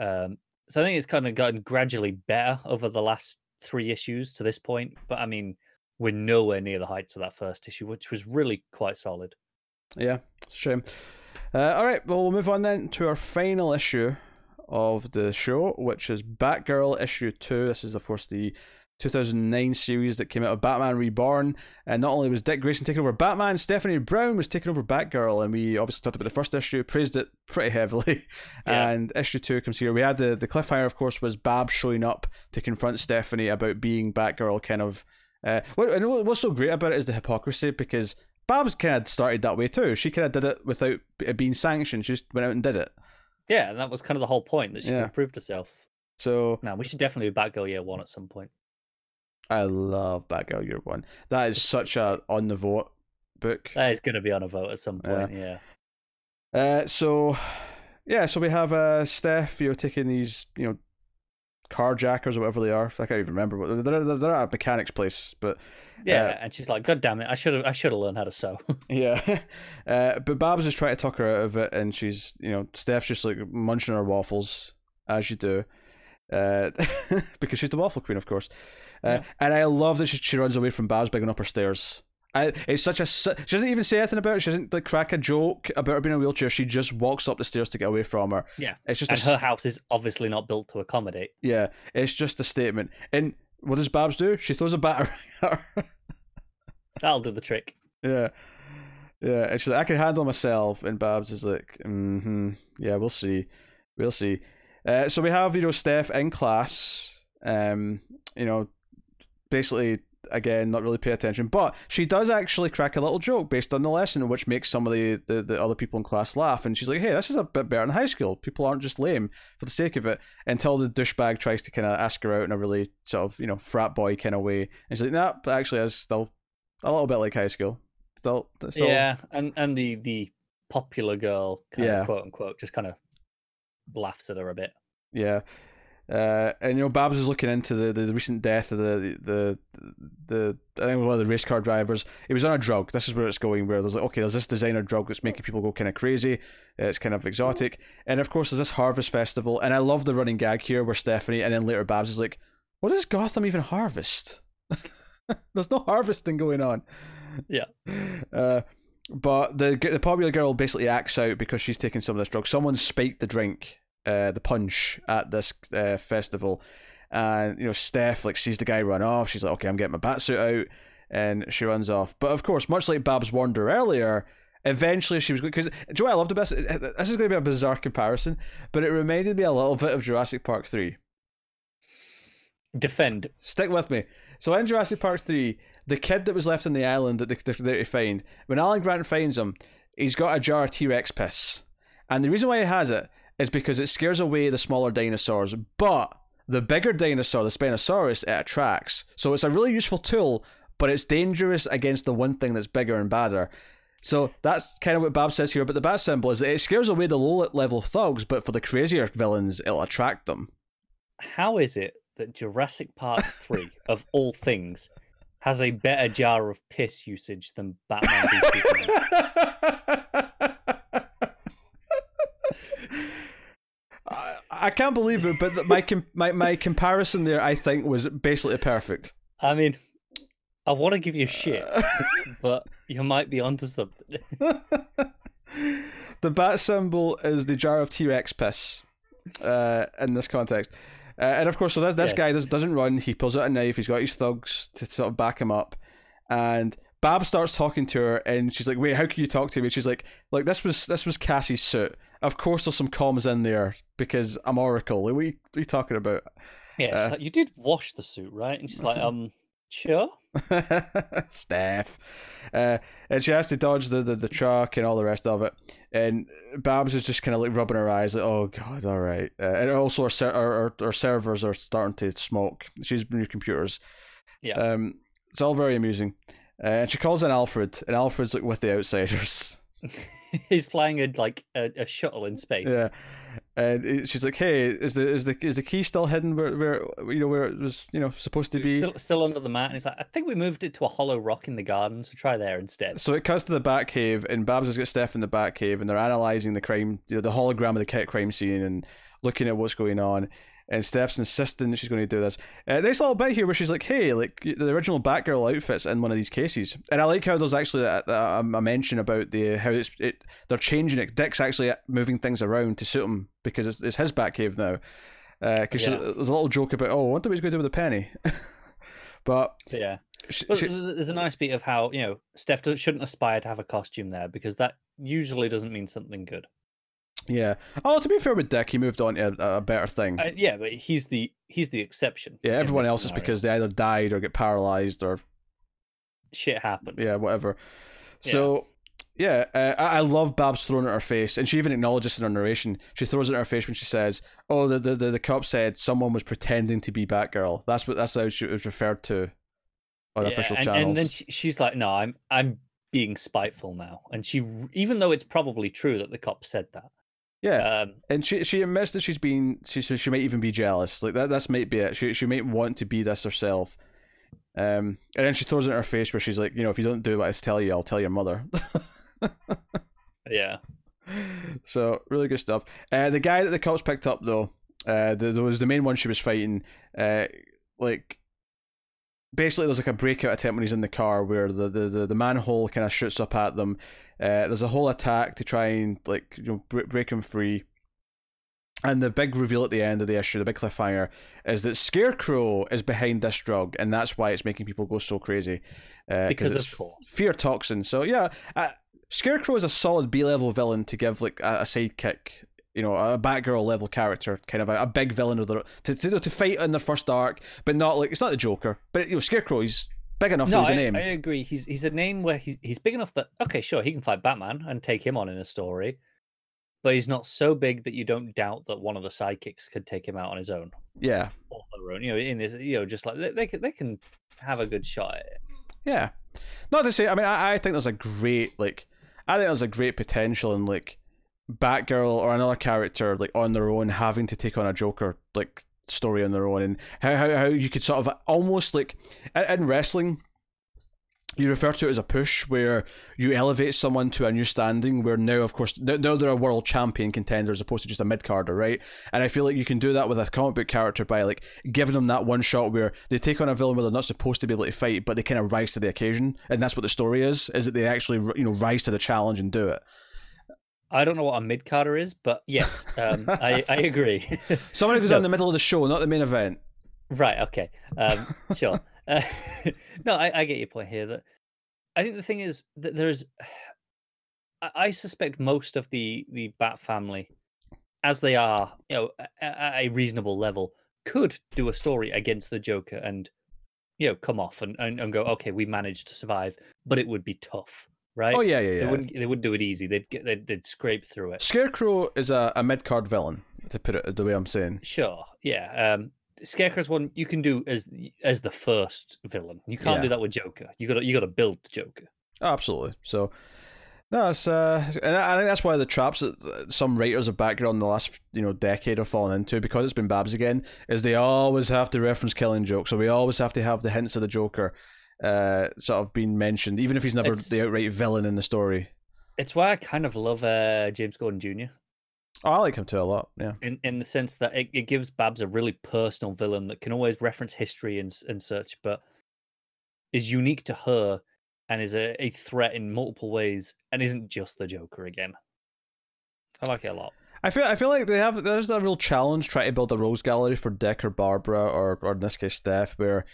So I think it's kind of gotten gradually better over the last three issues to this point, but I mean, we're nowhere near the heights of that first issue, which was really quite solid. Yeah, it's a shame. All right, well, we'll move on then to our final issue of the show, which is Batgirl issue 2. This is, of course, the 2009 series that came out of Batman Reborn. And not only was Dick Grayson taking over Batman, Stephanie Brown was taking over Batgirl. And we obviously talked about the first issue, praised it pretty heavily. Yeah. And issue 2 comes here. We had the cliffhanger, of course, was Bab showing up to confront Stephanie about being Batgirl, kind of. What's so great about it is the hypocrisy, because Babs kind of started that way too. She kind of did it without it being sanctioned. She just went out and did it. Yeah, and that was kind of the whole point, that she could have proved herself. So now we should definitely do Batgirl Year 1 at some point. I love Batgirl Year 1. That is such a on the vote book. That is going to be on a vote at some point. Yeah. So we have Steph, taking these, carjackers or whatever they are. I can't even remember. But they're at a mechanics place, but and she's like, "God damn it! I should have learned how to sew." Yeah, but Babs is trying to talk her out of it, and she's, Steph's just like munching her waffles as you do, because she's the waffle queen, of course. And I love that she runs away from Babs by going up her stairs. She doesn't even say anything about it. She doesn't like crack a joke about her being in a wheelchair. She just walks up the stairs to get away from her. Yeah, it's just her house is obviously not built to accommodate. Yeah, it's just a statement. And what does Babs do? She throws a batarang at her. That'll do the trick. Yeah. And she's like, "I can handle myself," and Babs is like, "Yeah, we'll see." So we have Steph in class. Basically. Again, not really pay attention, but she does actually crack a little joke based on the lesson, which makes some of the other people in class laugh, and she's like, "Hey, this is a bit better than high school. People aren't just lame for the sake of it," until the douchebag tries to kind of ask her out in a really sort of frat boy kind of way, and she's like, "Nah, but actually it's still a little bit like high school." Yeah, and the popular girl kind of quote unquote just kind of laughs at her a bit. Yeah. And Babs is looking into the recent death of the I think one of the race car drivers. It was on a drug. This is where it's going, where there's like, okay, there's this designer drug that's making people go kind of crazy. It's kind of exotic. And of course, there's this harvest festival. And I love the running gag here where Stephanie and then later Babs is like, "What does Gotham even harvest?" There's no harvesting going on. Yeah. But the popular girl basically acts out because she's taking some of this drug. Someone spiked the drink. The punch at this festival, and Steph like sees the guy run off. She's like, "Okay, I'm getting my batsuit out," and she runs off. But of course, much like Babs warned her earlier, eventually she was going, because do you know what I loved about this? This is going to be a bizarre comparison, but it reminded me a little bit of Jurassic Park 3. Defend. Stick with me. So in Jurassic Park 3, the kid that was left on the island that they're there to find, when Alan Grant finds him, he's got a jar of T-Rex piss, and the reason why he has it is because it scares away the smaller dinosaurs, but the bigger dinosaur, the Spinosaurus, it attracts. So it's a really useful tool, but it's dangerous against the one thing that's bigger and badder. So that's kind of what Bab says here about the bat symbol, is that it scares away the low-level thugs, but for the crazier villains, it'll attract them. How is it that Jurassic Park 3, of all things, has a better jar of piss usage than Batman v Superman? I can't believe it, but my comparison there, I think, was basically perfect. I mean, I want to give you shit, but you might be onto something. The bat symbol is the jar of T-Rex piss in this context. And of course, so this guy doesn't run. He pulls out a knife. He's got his thugs to sort of back him up. And Bab starts talking to her, and she's like, "Wait, how can you talk to me?" And she's like, "Look, this was Cassie's suit. Of course, there's some comms in there because I'm Oracle. What are you talking about?" Yeah, it's like, you did wash the suit, right? And she's like, sure. Steph. And she has to dodge the truck and all the rest of it. And Babs is just kind of like rubbing her eyes, like, "Oh God, all right." And also, our servers are starting to smoke. She's been your computers. Yeah. It's all very amusing. And she calls in Alfred, and Alfred's like with the outsiders. He's flying a shuttle in space. Yeah. And she's like, "Hey, is the key still hidden where it was supposed to be? Still under the mat." And he's like, "I think we moved it to a hollow rock in the garden, so try there instead." So it cuts to the bat cave, and Babs has got Steph in the bat cave, and they're analysing the crime, the hologram of the crime scene, and looking at what's going on. And Steph's insisting that she's going to do this. There's a little bit here where she's like, "Hey, like the original Batgirl outfit's in one of these cases," and I like how there's actually a mention about how they're changing it. Dick's actually moving things around to suit him because it's his Batcave now. Because there's a little joke about, "Oh, I wonder what he's going to do with the penny." There's a nice bit of how Steph shouldn't aspire to have a costume there because that usually doesn't mean something good. Yeah. Oh, to be fair with Dick, he moved on to a better thing. But he's the exception. Yeah, everyone else is because they either died or get paralyzed or shit happened. Yeah, whatever. Yeah. So, I love Babs throwing it at her face, and she even acknowledges in her narration. She throws it at her face when she says, "Oh, the cop said someone was pretending to be Batgirl." That's how she was referred to on official channels. And then she's like, "No, I'm being spiteful now," and she, even though it's probably true that the cop said that. Yeah, and she admits that she might even be jealous. Like that might be it. She might want to be this herself. And then she throws it in her face where she's like, "If you don't do what I tell you, I'll tell your mother." Yeah. So really good stuff. The guy that the cops picked up though, there was the main one she was fighting. Basically, there's like a breakout attempt when he's in the car where the manhole kind of shoots up at them. There's a whole attack to try and break him free. And the big reveal at the end of the issue, the big cliffhanger, is that Scarecrow is behind this drug, and that's why it's making people go so crazy. Because it's fear toxin. So Scarecrow is a solid B-level villain to give like a sidekick. A Batgirl level character, kind of a big villain of to fight in their first arc, but not like it's not the Joker. But Scarecrow, he's big enough to use a name. I agree. He's a name where he's big enough that okay, sure, he can fight Batman and take him on in a story, but he's not so big that you don't doubt that one of the sidekicks could take him out on his own. Yeah, or their own. In this, just like they can have a good shot at it. Yeah, not to say. I mean, I think there's a great potential in like Batgirl or another character like on their own having to take on a Joker like story on their own, and how you could sort of almost like in wrestling you refer to it as a push where you elevate someone to a new standing where now of course now they're a world champion contender as opposed to just a mid-carder, right? And I feel like you can do that with a comic book character by like giving them that one shot where they take on a villain where they're not supposed to be able to fight but they kind of rise to the occasion, and that's what the story is that they actually rise to the challenge and do it. I don't know what a mid-carder is, but yes, I agree. Somebody who's in the middle of the show, not the main event. Right, okay. Sure. I get your point here. That I think the thing is that there's... I suspect most of the Bat family, as they are at a reasonable level, could do a story against the Joker and come off and go, okay, we managed to survive, but it would be tough. Right? Oh yeah. They wouldn't do it easy. They'd scrape through it. Scarecrow is a mid-card villain, to put it the way I'm saying. Sure, yeah. Scarecrow's one you can do as the first villain. You can't do that with Joker. You got to build the Joker. Oh, absolutely. So no, it's and I think that's why the traps that some writers of Batgirl in the last decade are falling into, because it's been Babs again, is they always have to reference Killing Joke, so we always have to have the hints of the Joker. Sort of been mentioned, even if he's never the outright villain in the story. It's why I kind of love James Gordon Jr. Oh, I like him too a lot, yeah. In the sense that it gives Babs a really personal villain that can always reference history and such, but is unique to her and is a threat in multiple ways and isn't just the Joker again. I like it a lot. I feel like there's a real challenge trying to build a rogues gallery for Dick or Barbara or in this case Steph, where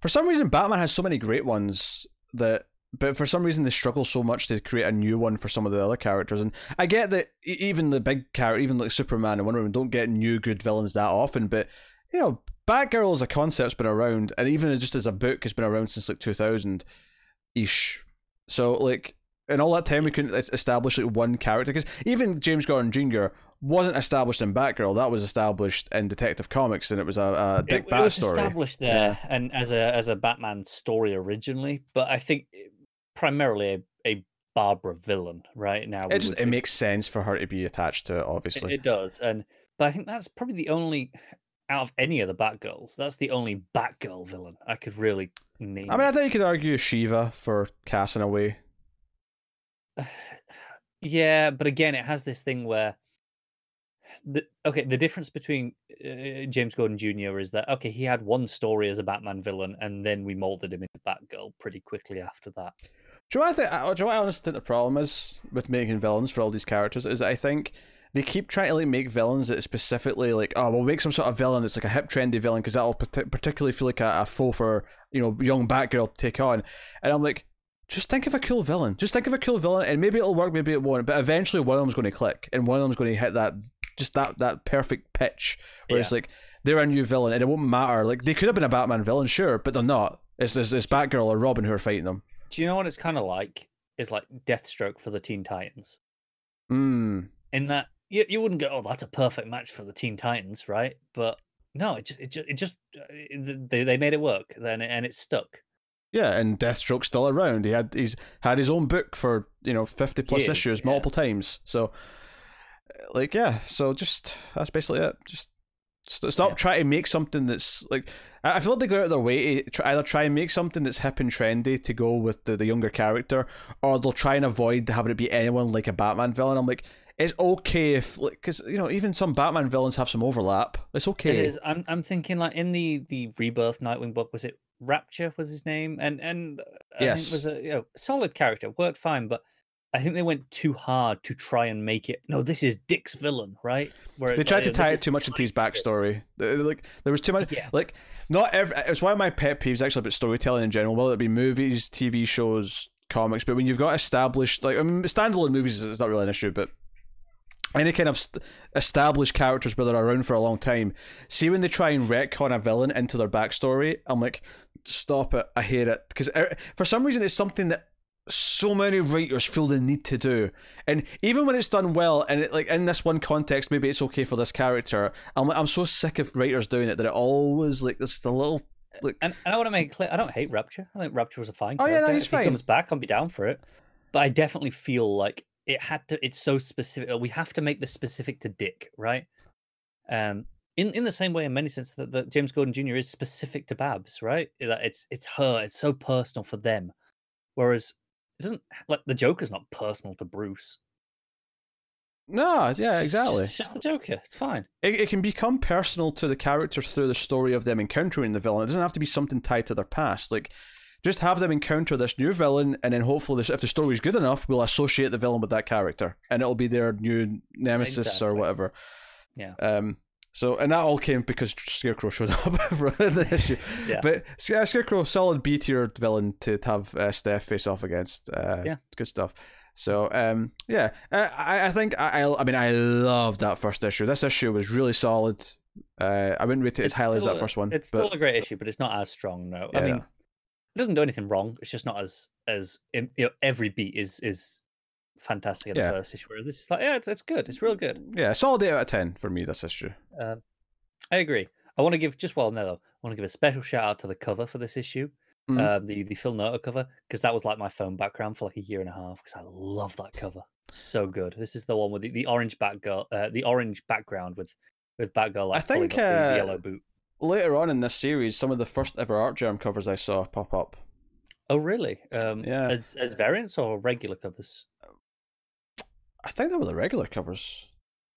for some reason Batman has so many great ones that, but for some reason they struggle so much to create a new one for some of the other characters. And I get that even the big character, even like Superman and Wonder Woman, don't get new good villains that often, but you know, Batgirl as a concept's been around, and even just as a book has been around since like 2000-ish. So like in all that time we couldn't establish like one character, because even James Gordon Jr. wasn't established in Batgirl. That was established in Detective Comics, and it was a Dick Bat story. It was established there, yeah, and as a Batman story originally, but I think primarily a Barbara villain right now. It makes sense for her to be attached to it, obviously. It does, but I think that's probably the only, out of any of the Batgirls, that's the only Batgirl villain I could really name. I mean, I think you could argue Shiva for casting away. Yeah, but again, it has this thing where the difference between James Gordon Jr. is that, okay, he had one story as a Batman villain, and then we molded him into Batgirl pretty quickly after that. Do you know what I honestly think the problem is with making villains for all these characters is that I think they keep trying to like make villains that specifically like, oh, we'll make some sort of villain that's like a hip trendy villain because that'll particularly feel like a foe for, you know, young Batgirl to take on. And I'm like, just think of a cool villain. Just think of a cool villain, and maybe it'll work, maybe it won't. But eventually one of them's going to click, and one of them's going to hit that perfect pitch where it's like, they're a new villain, and it won't matter. Like, they could have been a Batman villain, sure, but they're not. It's Batgirl or Robin who are fighting them. Do you know what it's kind of like? It's like Deathstroke for the Teen Titans. In that, you wouldn't go, oh, that's a perfect match for the Teen Titans, right? But no, they made it work, then, and it stuck. Yeah, and Deathstroke's still around. He's had his own book for, you know, 50+ years, issues multiple times. So, like, yeah. So just that's basically it. Just stop trying to make something that's like, I feel like they go out of their way to either try and make something that's hip and trendy to go with the younger character, or they'll try and avoid having it be anyone like a Batman villain. I'm like, it's okay if, like, because, you know, even some Batman villains have some overlap. It's okay. It is. I'm thinking like in the Rebirth Nightwing book, was it Rapture was his name, and yes, I think it was a, you know, solid character, worked fine, but I think they went too hard to try and make it, no, this is Dick's villain, right? Whereas they tried to tie it too much into his backstory. Like, there was too much, like, not every, it's one of my pet peeves actually about storytelling in general, whether it be movies, TV shows, comics, but when you've got established, like, I mean, standalone movies is not really an issue, but any kind of established characters where they're around for a long time, see when they try and retcon a villain into their backstory, I'm like, stop it, I hate it. Because for some reason it's something that so many writers feel the need to do, and even when it's done well and it, like in this one context maybe it's okay for this character, I'm so sick of writers doing it that it always, like, there's a little, like, and I want to make clear, I don't hate Rapture. I think Rapture was a fine character. No, he's fine. If he comes back, I'll be down for it, but I definitely feel like it's so specific. We have to make this specific to Dick, right? In the same way, in many senses, that James Gordon Jr. is specific to Babs, right? It's her. It's so personal for them. Whereas it doesn't, like, the Joker's not personal to Bruce. No, yeah, exactly. It's just the Joker. It's fine. It can become personal to the characters through the story of them encountering the villain. It doesn't have to be something tied to their past, like. Just have them encounter this new villain, and then hopefully, if the story's good enough, we'll associate the villain with that character, and it'll be their new nemesis or whatever. Yeah. So, and that all came because Scarecrow showed up in the issue. Yeah. But Scarecrow, solid B tier villain to have Steph face off against. Good stuff. So, I mean, I loved that first issue. This issue was really solid. I wouldn't rate it as highly as that first one. It's still a great issue, but it's not as strong. No, yeah. I mean, it doesn't do anything wrong. It's just not as you know, every beat is fantastic in the first issue. Where this is like, it's good. It's real good. Yeah, solid 8 out of 10 for me. This issue. I agree. I want to give I want to give a special shout out to the cover for this issue, the Phil Noto cover, because that was like my phone background for like a year and a half. Because I love that cover. It's so good. This is the one with the orange Batgirl, the orange background with Batgirl. Like, I think the yellow boot. Later on in this series, some of the first ever Artgerm covers I saw pop up. Oh, really? Yeah. As variants or regular covers? I think they were the regular covers.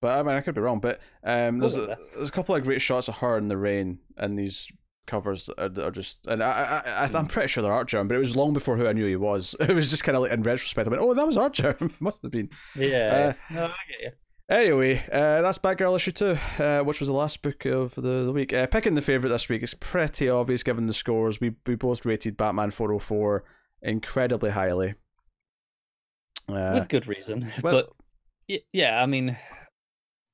But I mean, I could be wrong. But there's a couple of great shots of her in the rain and these covers that are just... And I'm pretty sure they're Artgerm, but it was long before who I knew he was. It was just kind of like, in retrospect, I went, oh, that was Artgerm. Must have been. Yeah. No, I get you. Anyway, that's Batgirl issue 2, which was the last book of the week. Picking the favourite this week is pretty obvious given the scores. We both rated Batman 404 incredibly highly. With good reason. Well, but yeah, I mean,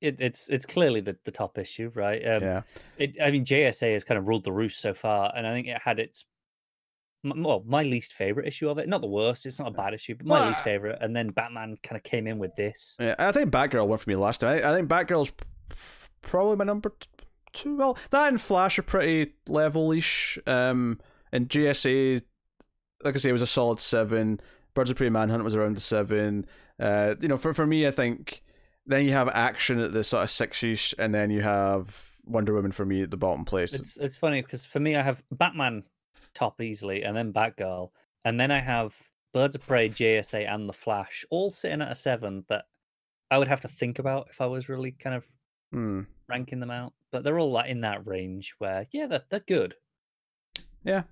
it's clearly the top issue, right? Yeah. JSA has kind of ruled the roost so far, and I think it had its... Well, my least favorite issue of it. Not the worst. It's not a bad issue, but my least favorite. And then Batman kind of came in with this. Yeah, I think Batgirl went for me last time. I think Batgirl's probably my number two. Well, that and Flash are pretty level-ish. And GSA, like I say, was a solid 7. Birds of Prey Manhunt was around the 7. For me, I think then you have Action at the sort of 6-ish, and then you have Wonder Woman for me at the bottom place. It's funny because for me, I have Batman top easily, and then Batgirl, and then I have Birds of Prey, JSA, and The Flash all sitting at a 7 that I would have to think about if I was really kind of ranking them out. But they're all like in that range where, yeah, they're good. Yeah.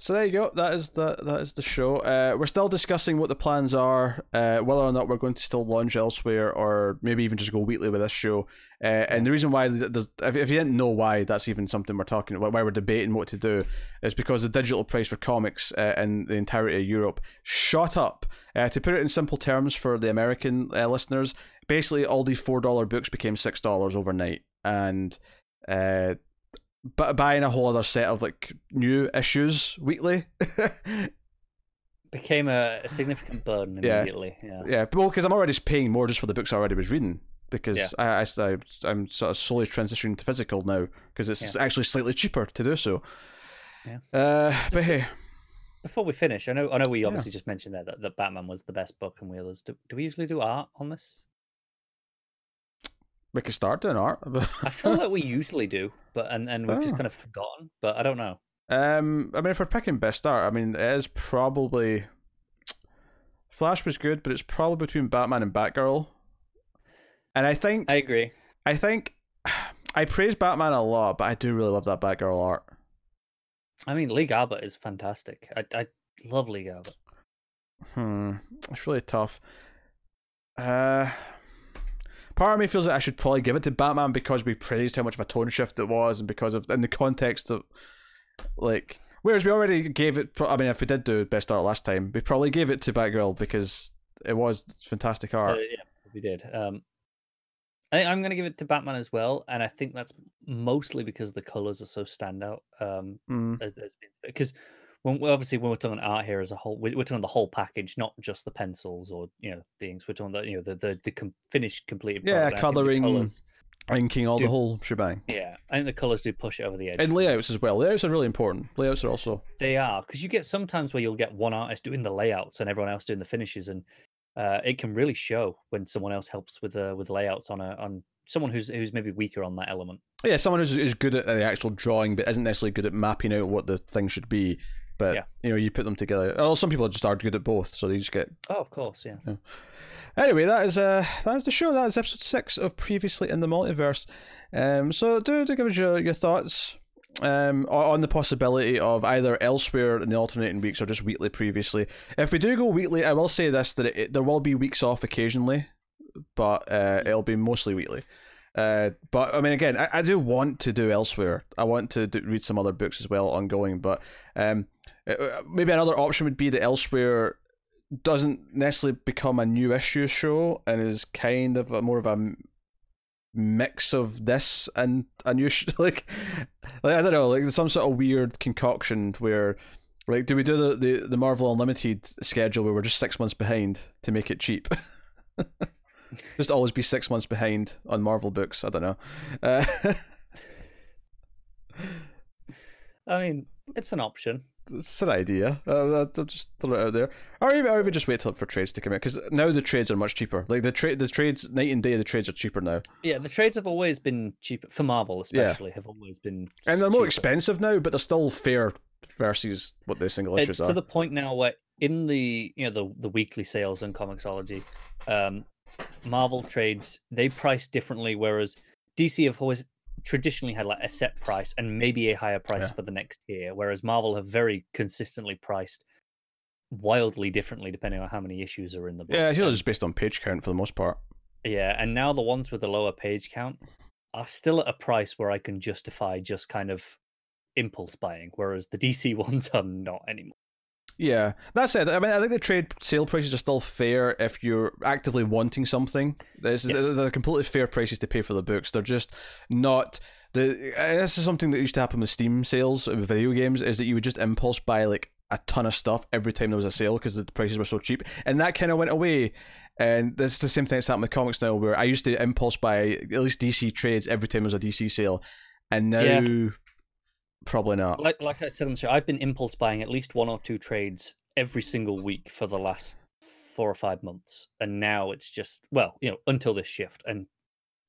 So there you go. That is the show. We're still discussing what the plans are, whether or not we're going to still launch elsewhere or maybe even just go weekly with this show. And the reason why, if you didn't know why that's even something we're talking about, why we're debating what to do, is because the digital price for comics in the entirety of Europe shot up. To put it in simple terms for the American listeners, basically all the $4 books became $6 overnight. And... But buying a whole other set of like new issues weekly became a significant burden immediately. Yeah. Well, because I'm already paying more just for the books I already was reading, because I'm sort of slowly transitioning to physical now because it's actually slightly cheaper to do so. Yeah. But hey, before we finish, I know we obviously just mentioned that Batman was the best book and we others. Do we usually do art on this? We could start doing art. I feel like we usually do, but we've just kind of forgotten. But I don't know. If we're picking best art, it is probably Flash was good, but it's probably between Batman and Batgirl. And I agree. I think I praise Batman a lot, but I do really love that Batgirl art. Lee Garbett is fantastic. I love Lee Garbett. It's really tough. Part of me feels like I should probably give it to Batman because we praised how much of a tone shift it was, and because of in the context of like, whereas we already gave it. If we did do best art last time, we probably gave it to Batgirl because it was fantastic art. Yeah, we did. I think I'm going to give it to Batman as well, and I think that's mostly because the colors are so standout. Because when we're talking art here as a whole, we're talking the whole package, not just the pencils or the inks. We're talking the finished, completed product. Yeah, colouring, inking, the whole shebang. Yeah, I think the colours do push it over the edge. And layouts as well. Layouts are really important. Layouts are also... They are, because you get sometimes where you'll get one artist doing the layouts and everyone else doing the finishes, and it can really show when someone else helps with layouts on someone who's maybe weaker on that element. Yeah, someone who's good at the actual drawing but isn't necessarily good at mapping out what the thing should be. But, you put them together. Well, some people just are good at both, so they just get... Oh, of course, yeah. Anyway, that is the show. That is episode 6 of Previously in the Multiverse. So do give us your thoughts on the possibility of either elsewhere in the alternating weeks or just weekly previously. If we do go weekly, I will say this, that there will be weeks off occasionally, but it'll be mostly weekly. But again, I do want to do elsewhere. I want to read some other books as well, ongoing. But maybe another option would be that elsewhere doesn't necessarily become a new issue show and is kind of more of a mix of this and a new like I don't know, like some sort of weird concoction where like, do we do the Marvel Unlimited schedule where we're just 6 months behind to make it cheap? Just always be 6 months behind on Marvel books. I don't know. It's an option. It's an idea. I'll just throw it out there. Or even just wait for trades to come out, because now the trades are much cheaper. Like the trades, night and day, the trades are cheaper now. Yeah, the trades have always been cheaper for Marvel, especially. Yeah. Have always been, and they're more expensive now, but they're still fair versus what the single issues are. It's to the point now where in the the weekly sales on Comixology, Marvel trades, they price differently, whereas DC have always traditionally had like a set price and maybe a higher price for the next tier, whereas Marvel have very consistently priced wildly differently depending on how many issues are in the book. Yeah, it's just based on page count for the most part. Yeah, and now the ones with the lower page count are still at a price where I can justify just kind of impulse buying, whereas the DC ones are not anymore. Yeah, that said, I mean, I think the trade sale prices are still fair if you're actively wanting something. They're completely fair prices to pay for the books. They're just not... This is something that used to happen with Steam sales with video games, is that you would just impulse buy like a ton of stuff every time there was a sale because the prices were so cheap. And that kind of went away. And this is the same thing that's happened with comics now, where I used to impulse buy at least DC trades every time there was a DC sale. And now... Yeah. Probably not. Like I said, I've been impulse buying at least one or two trades every single week for the last 4 or 5 months, and now it's just, well, you know, until this shift, and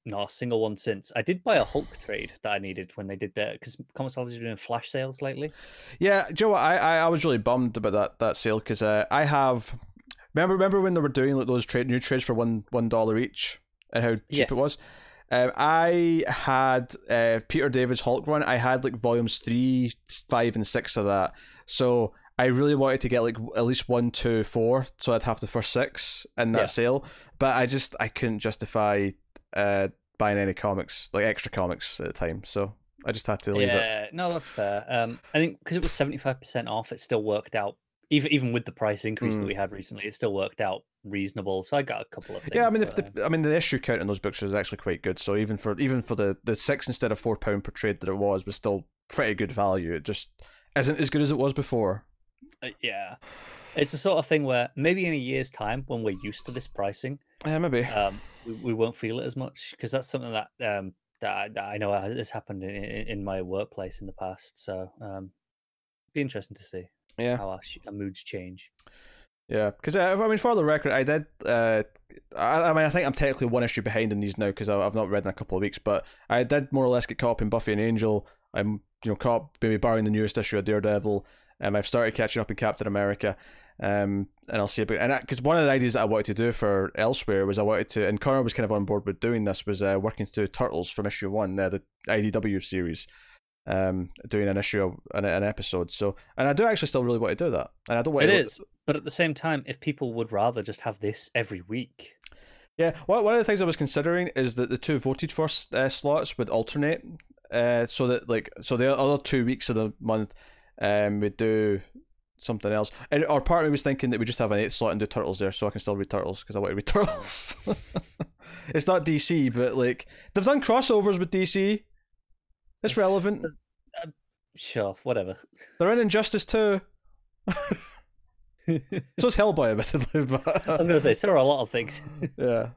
not a single one since. I did buy a Hulk trade that I needed when they did that, because Comixology are doing flash sales lately. Yeah, do you know what? I was really bummed about that sale, because I have... Remember when they were doing like those new trades for $1 each, and how cheap it was? I had Peter David's Hulk run. I had like volumes 3, 5, and 6 of that. So I really wanted to get like at least 1, 2, 4, so I'd have the first 6 in that sale. But I couldn't justify buying any comics, like extra comics at the time. So I just had to leave it. Yeah, no, that's fair. I think because it was 75% off, it still worked out. Even with the price increase that we had recently, it still worked out reasonable. So I got a couple of things. Yeah, I mean, the issue count in those books was actually quite good. So even for the 6 instead of £4 per trade that it was still pretty good value. It just isn't as good as it was before. Yeah, it's the sort of thing where maybe in a year's time, when we're used to this pricing, yeah, maybe we won't feel it as much, because that's something that I know has happened in my workplace in the past. So be interesting to see. Yeah, how our moods change. Yeah, because I mean, for the record, I did. I think I'm technically one issue behind in these now, because I've not read in a couple of weeks. But I did more or less get caught up in Buffy and Angel. I'm caught up, maybe barring the newest issue of Daredevil. I've started catching up in Captain America. And I'll see about, and because one of the ideas that I wanted to do for Elsewhere was I wanted to, and Connor was kind of on board with doing this, was working through Turtles from issue 1, the IDW series. Doing an issue, an episode. So, and I do actually still really want to do that. And I don't want it to... is, but at the same time, if people would rather just have this every week, yeah. Well, one of the things I was considering is that the two voted for slots would alternate, so that the other 2 weeks of the month, we do something else. And or part of me was thinking that we just have an 8th slot and do Turtles there, so I can still read Turtles, because I want to read Turtles. It's not DC, but like they've done crossovers with DC. It's relevant. Sure, whatever. They're in Injustice too. So it's Hellboy, admittedly. But... I was going to say, so are a lot of things. Yeah.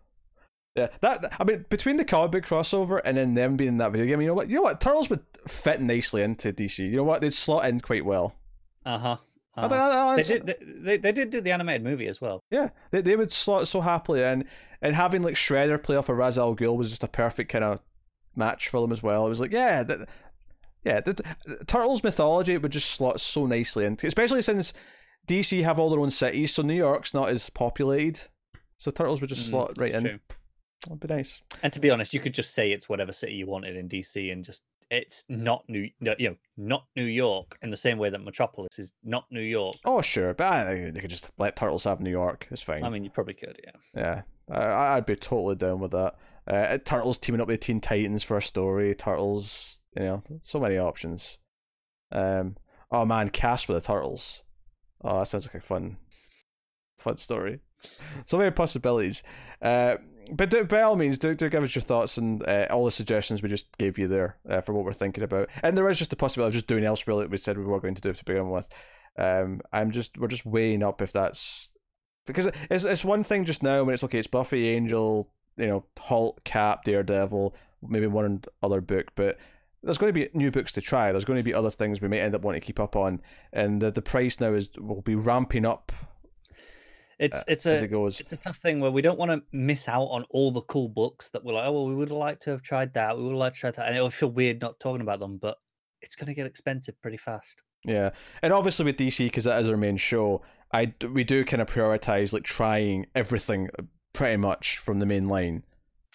That, I mean, between the comic book crossover and then them being in that video game, you know what? Turtles would fit nicely into DC. You know what? They'd slot in quite well. They did do the animated movie as well. Yeah, they would slot so happily in, and having like Shredder play off of Ra's al Ghul was just a perfect kind of match for them as well. It was like, the Turtles mythology would just slot so nicely in, especially since DC have all their own cities, so New York's not as populated, so Turtles would just slot right in. That'd be nice. And to be honest, you could just say it's whatever city you wanted in DC, and just it's not New York, in the same way that Metropolis is not New York. Oh sure, but I think they could just let Turtles have New York. It's fine. I mean, you probably could. Yeah. I'd be totally down with that. Turtles teaming up with Teen Titans for a story. Turtles, so many options. Oh man, Cass with the Turtles. Oh, that sounds like a fun story. So many possibilities. But by all means, do give us your thoughts and all the suggestions we just gave you there for what we're thinking about. And there is just the possibility of just doing Elsewhere, like we said we were going to do to begin with. We're just weighing up if that's, because it's one thing just now when it's okay, it's Buffy, Angel, Hulk, Cap, Daredevil, maybe one other book, but there's going to be new books to try. There's going to be other things we may end up wanting to keep up on, and the price now will be ramping up. It's a tough thing where we don't want to miss out on all the cool books that we're like, oh well, we would have liked to have tried that. We would have liked to try that, and it'll feel weird not talking about them. But it's going to get expensive pretty fast. Yeah, and obviously with DC, because that is our main show, we do kind of prioritize like trying everything. Pretty much from the main line,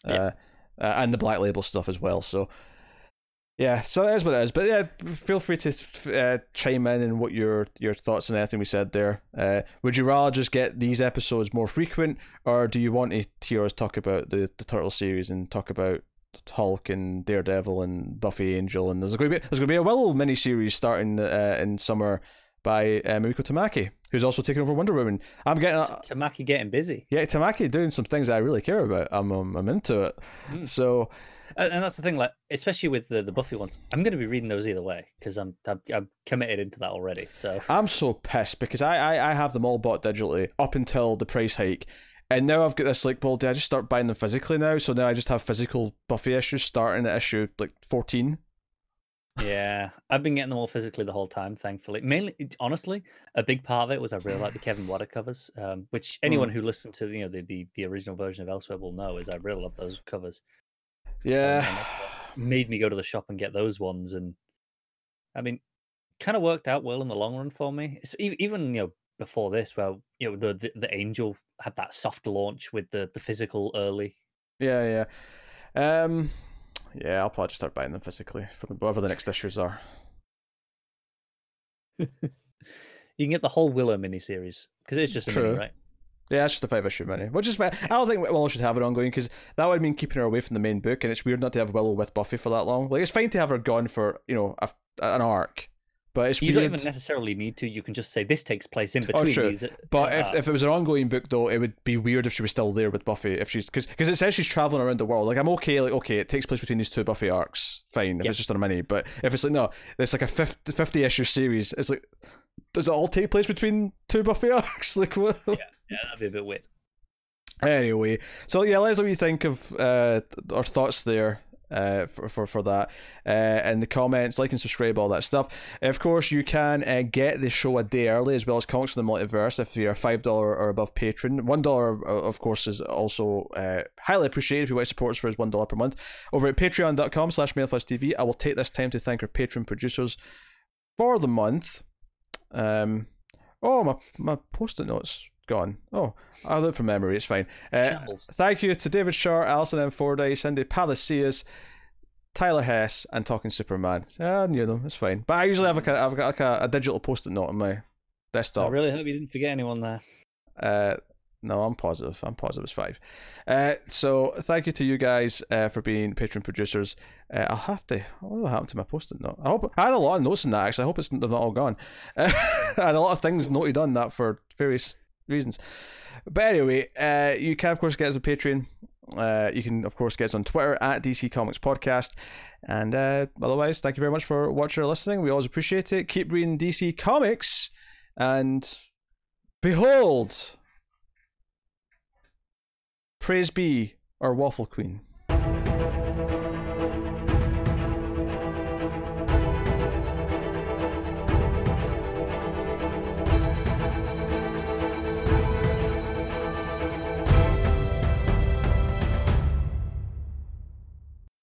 and the Black Label stuff as well. So Yeah, so that's what it is. But yeah, feel free to chime in what your thoughts on anything we said there. Would you rather just get these episodes more frequent, or do you want to hear us talk about the Turtle series and talk about Hulk and Daredevil and Buffy Angel? And there's going to be a Willow miniseries starting in summer by Mariko Tamaki, who's also taking over Wonder Woman. I'm getting Tamaki getting busy. Yeah, Tamaki doing some things that I really care about. I'm into it. Mm. So. And that's the thing, like especially with the Buffy ones, I'm going to be reading those either way because I'm committed into that already. So I'm so pissed because I have them all bought digitally up until the price hike, and now I've got this like, well, do I just start buying them physically now? So now I just have physical Buffy issues starting at issue like 14. Yeah, I've been getting them all physically the whole time, thankfully. Mainly, honestly, a big part of it was I really like the Kevin Wada covers, which anyone who listened to the original version of Elsewhere will know is I really love those covers. Yeah, made me go to the shop and get those ones, and I mean, kind of worked out well in the long run for me. It's even before this, where the Angel had that soft launch with the physical early. Yeah, yeah, yeah. I'll probably just start buying them physically for whatever the next issues are. You can get the whole Willow miniseries because it's just a mini, right? Yeah, it's just a 5-issue mini, which is, I don't think Willow should have it ongoing because that would mean keeping her away from the main book, and it's weird not to have Willow with Buffy for that long. Like, it's fine to have her gone for an arc, but it's you don't even necessarily need to. You can just say this takes place in between these. But if it was an ongoing book, though, it would be weird if she was still there with Buffy if she's because it says she's traveling around the world. Like, I'm okay, it takes place between these two Buffy arcs, fine. If it's just on a mini, but if it's like no, it's like a 50-issue series. It's like, does it all take place between two Buffy arcs? Like what? Yeah, that'd be a bit weird. Anyway, so yeah, let us know what you think of our thoughts there for that. In the comments, like and subscribe, all that stuff. Of course, you can get the show a day early, as well as Comics from the Multiverse, if you're a $5 or above patron. $1, of course, is also highly appreciated if you want to support us for his $1 per month. Over at patreon.com/MailFuzzTV, I will take this time to thank our patron producers for the month. My post-it notes... gone. Oh, I'll do it from memory. It's fine. Thank you to David Shaw, Alison M. Fordyce, Cindy Palacios, Tyler Hess, and Talking Superman. I knew them. It's fine. But I usually have I've got a digital post-it note on my desktop. I really hope you didn't forget anyone there. No, I'm positive. It's 5. So thank you to you guys for being patron producers. What happened to my post-it note? I had a lot of notes in that, actually. I hope they're not all gone. I had a lot of things noted on that for various reasons, but anyway, you can of course get us on Patreon. You can of course get us on Twitter at DC Comics Podcast, and otherwise, thank you very much for watching or listening. We always appreciate it. Keep reading DC Comics, and behold, praise be our Waffle Queen.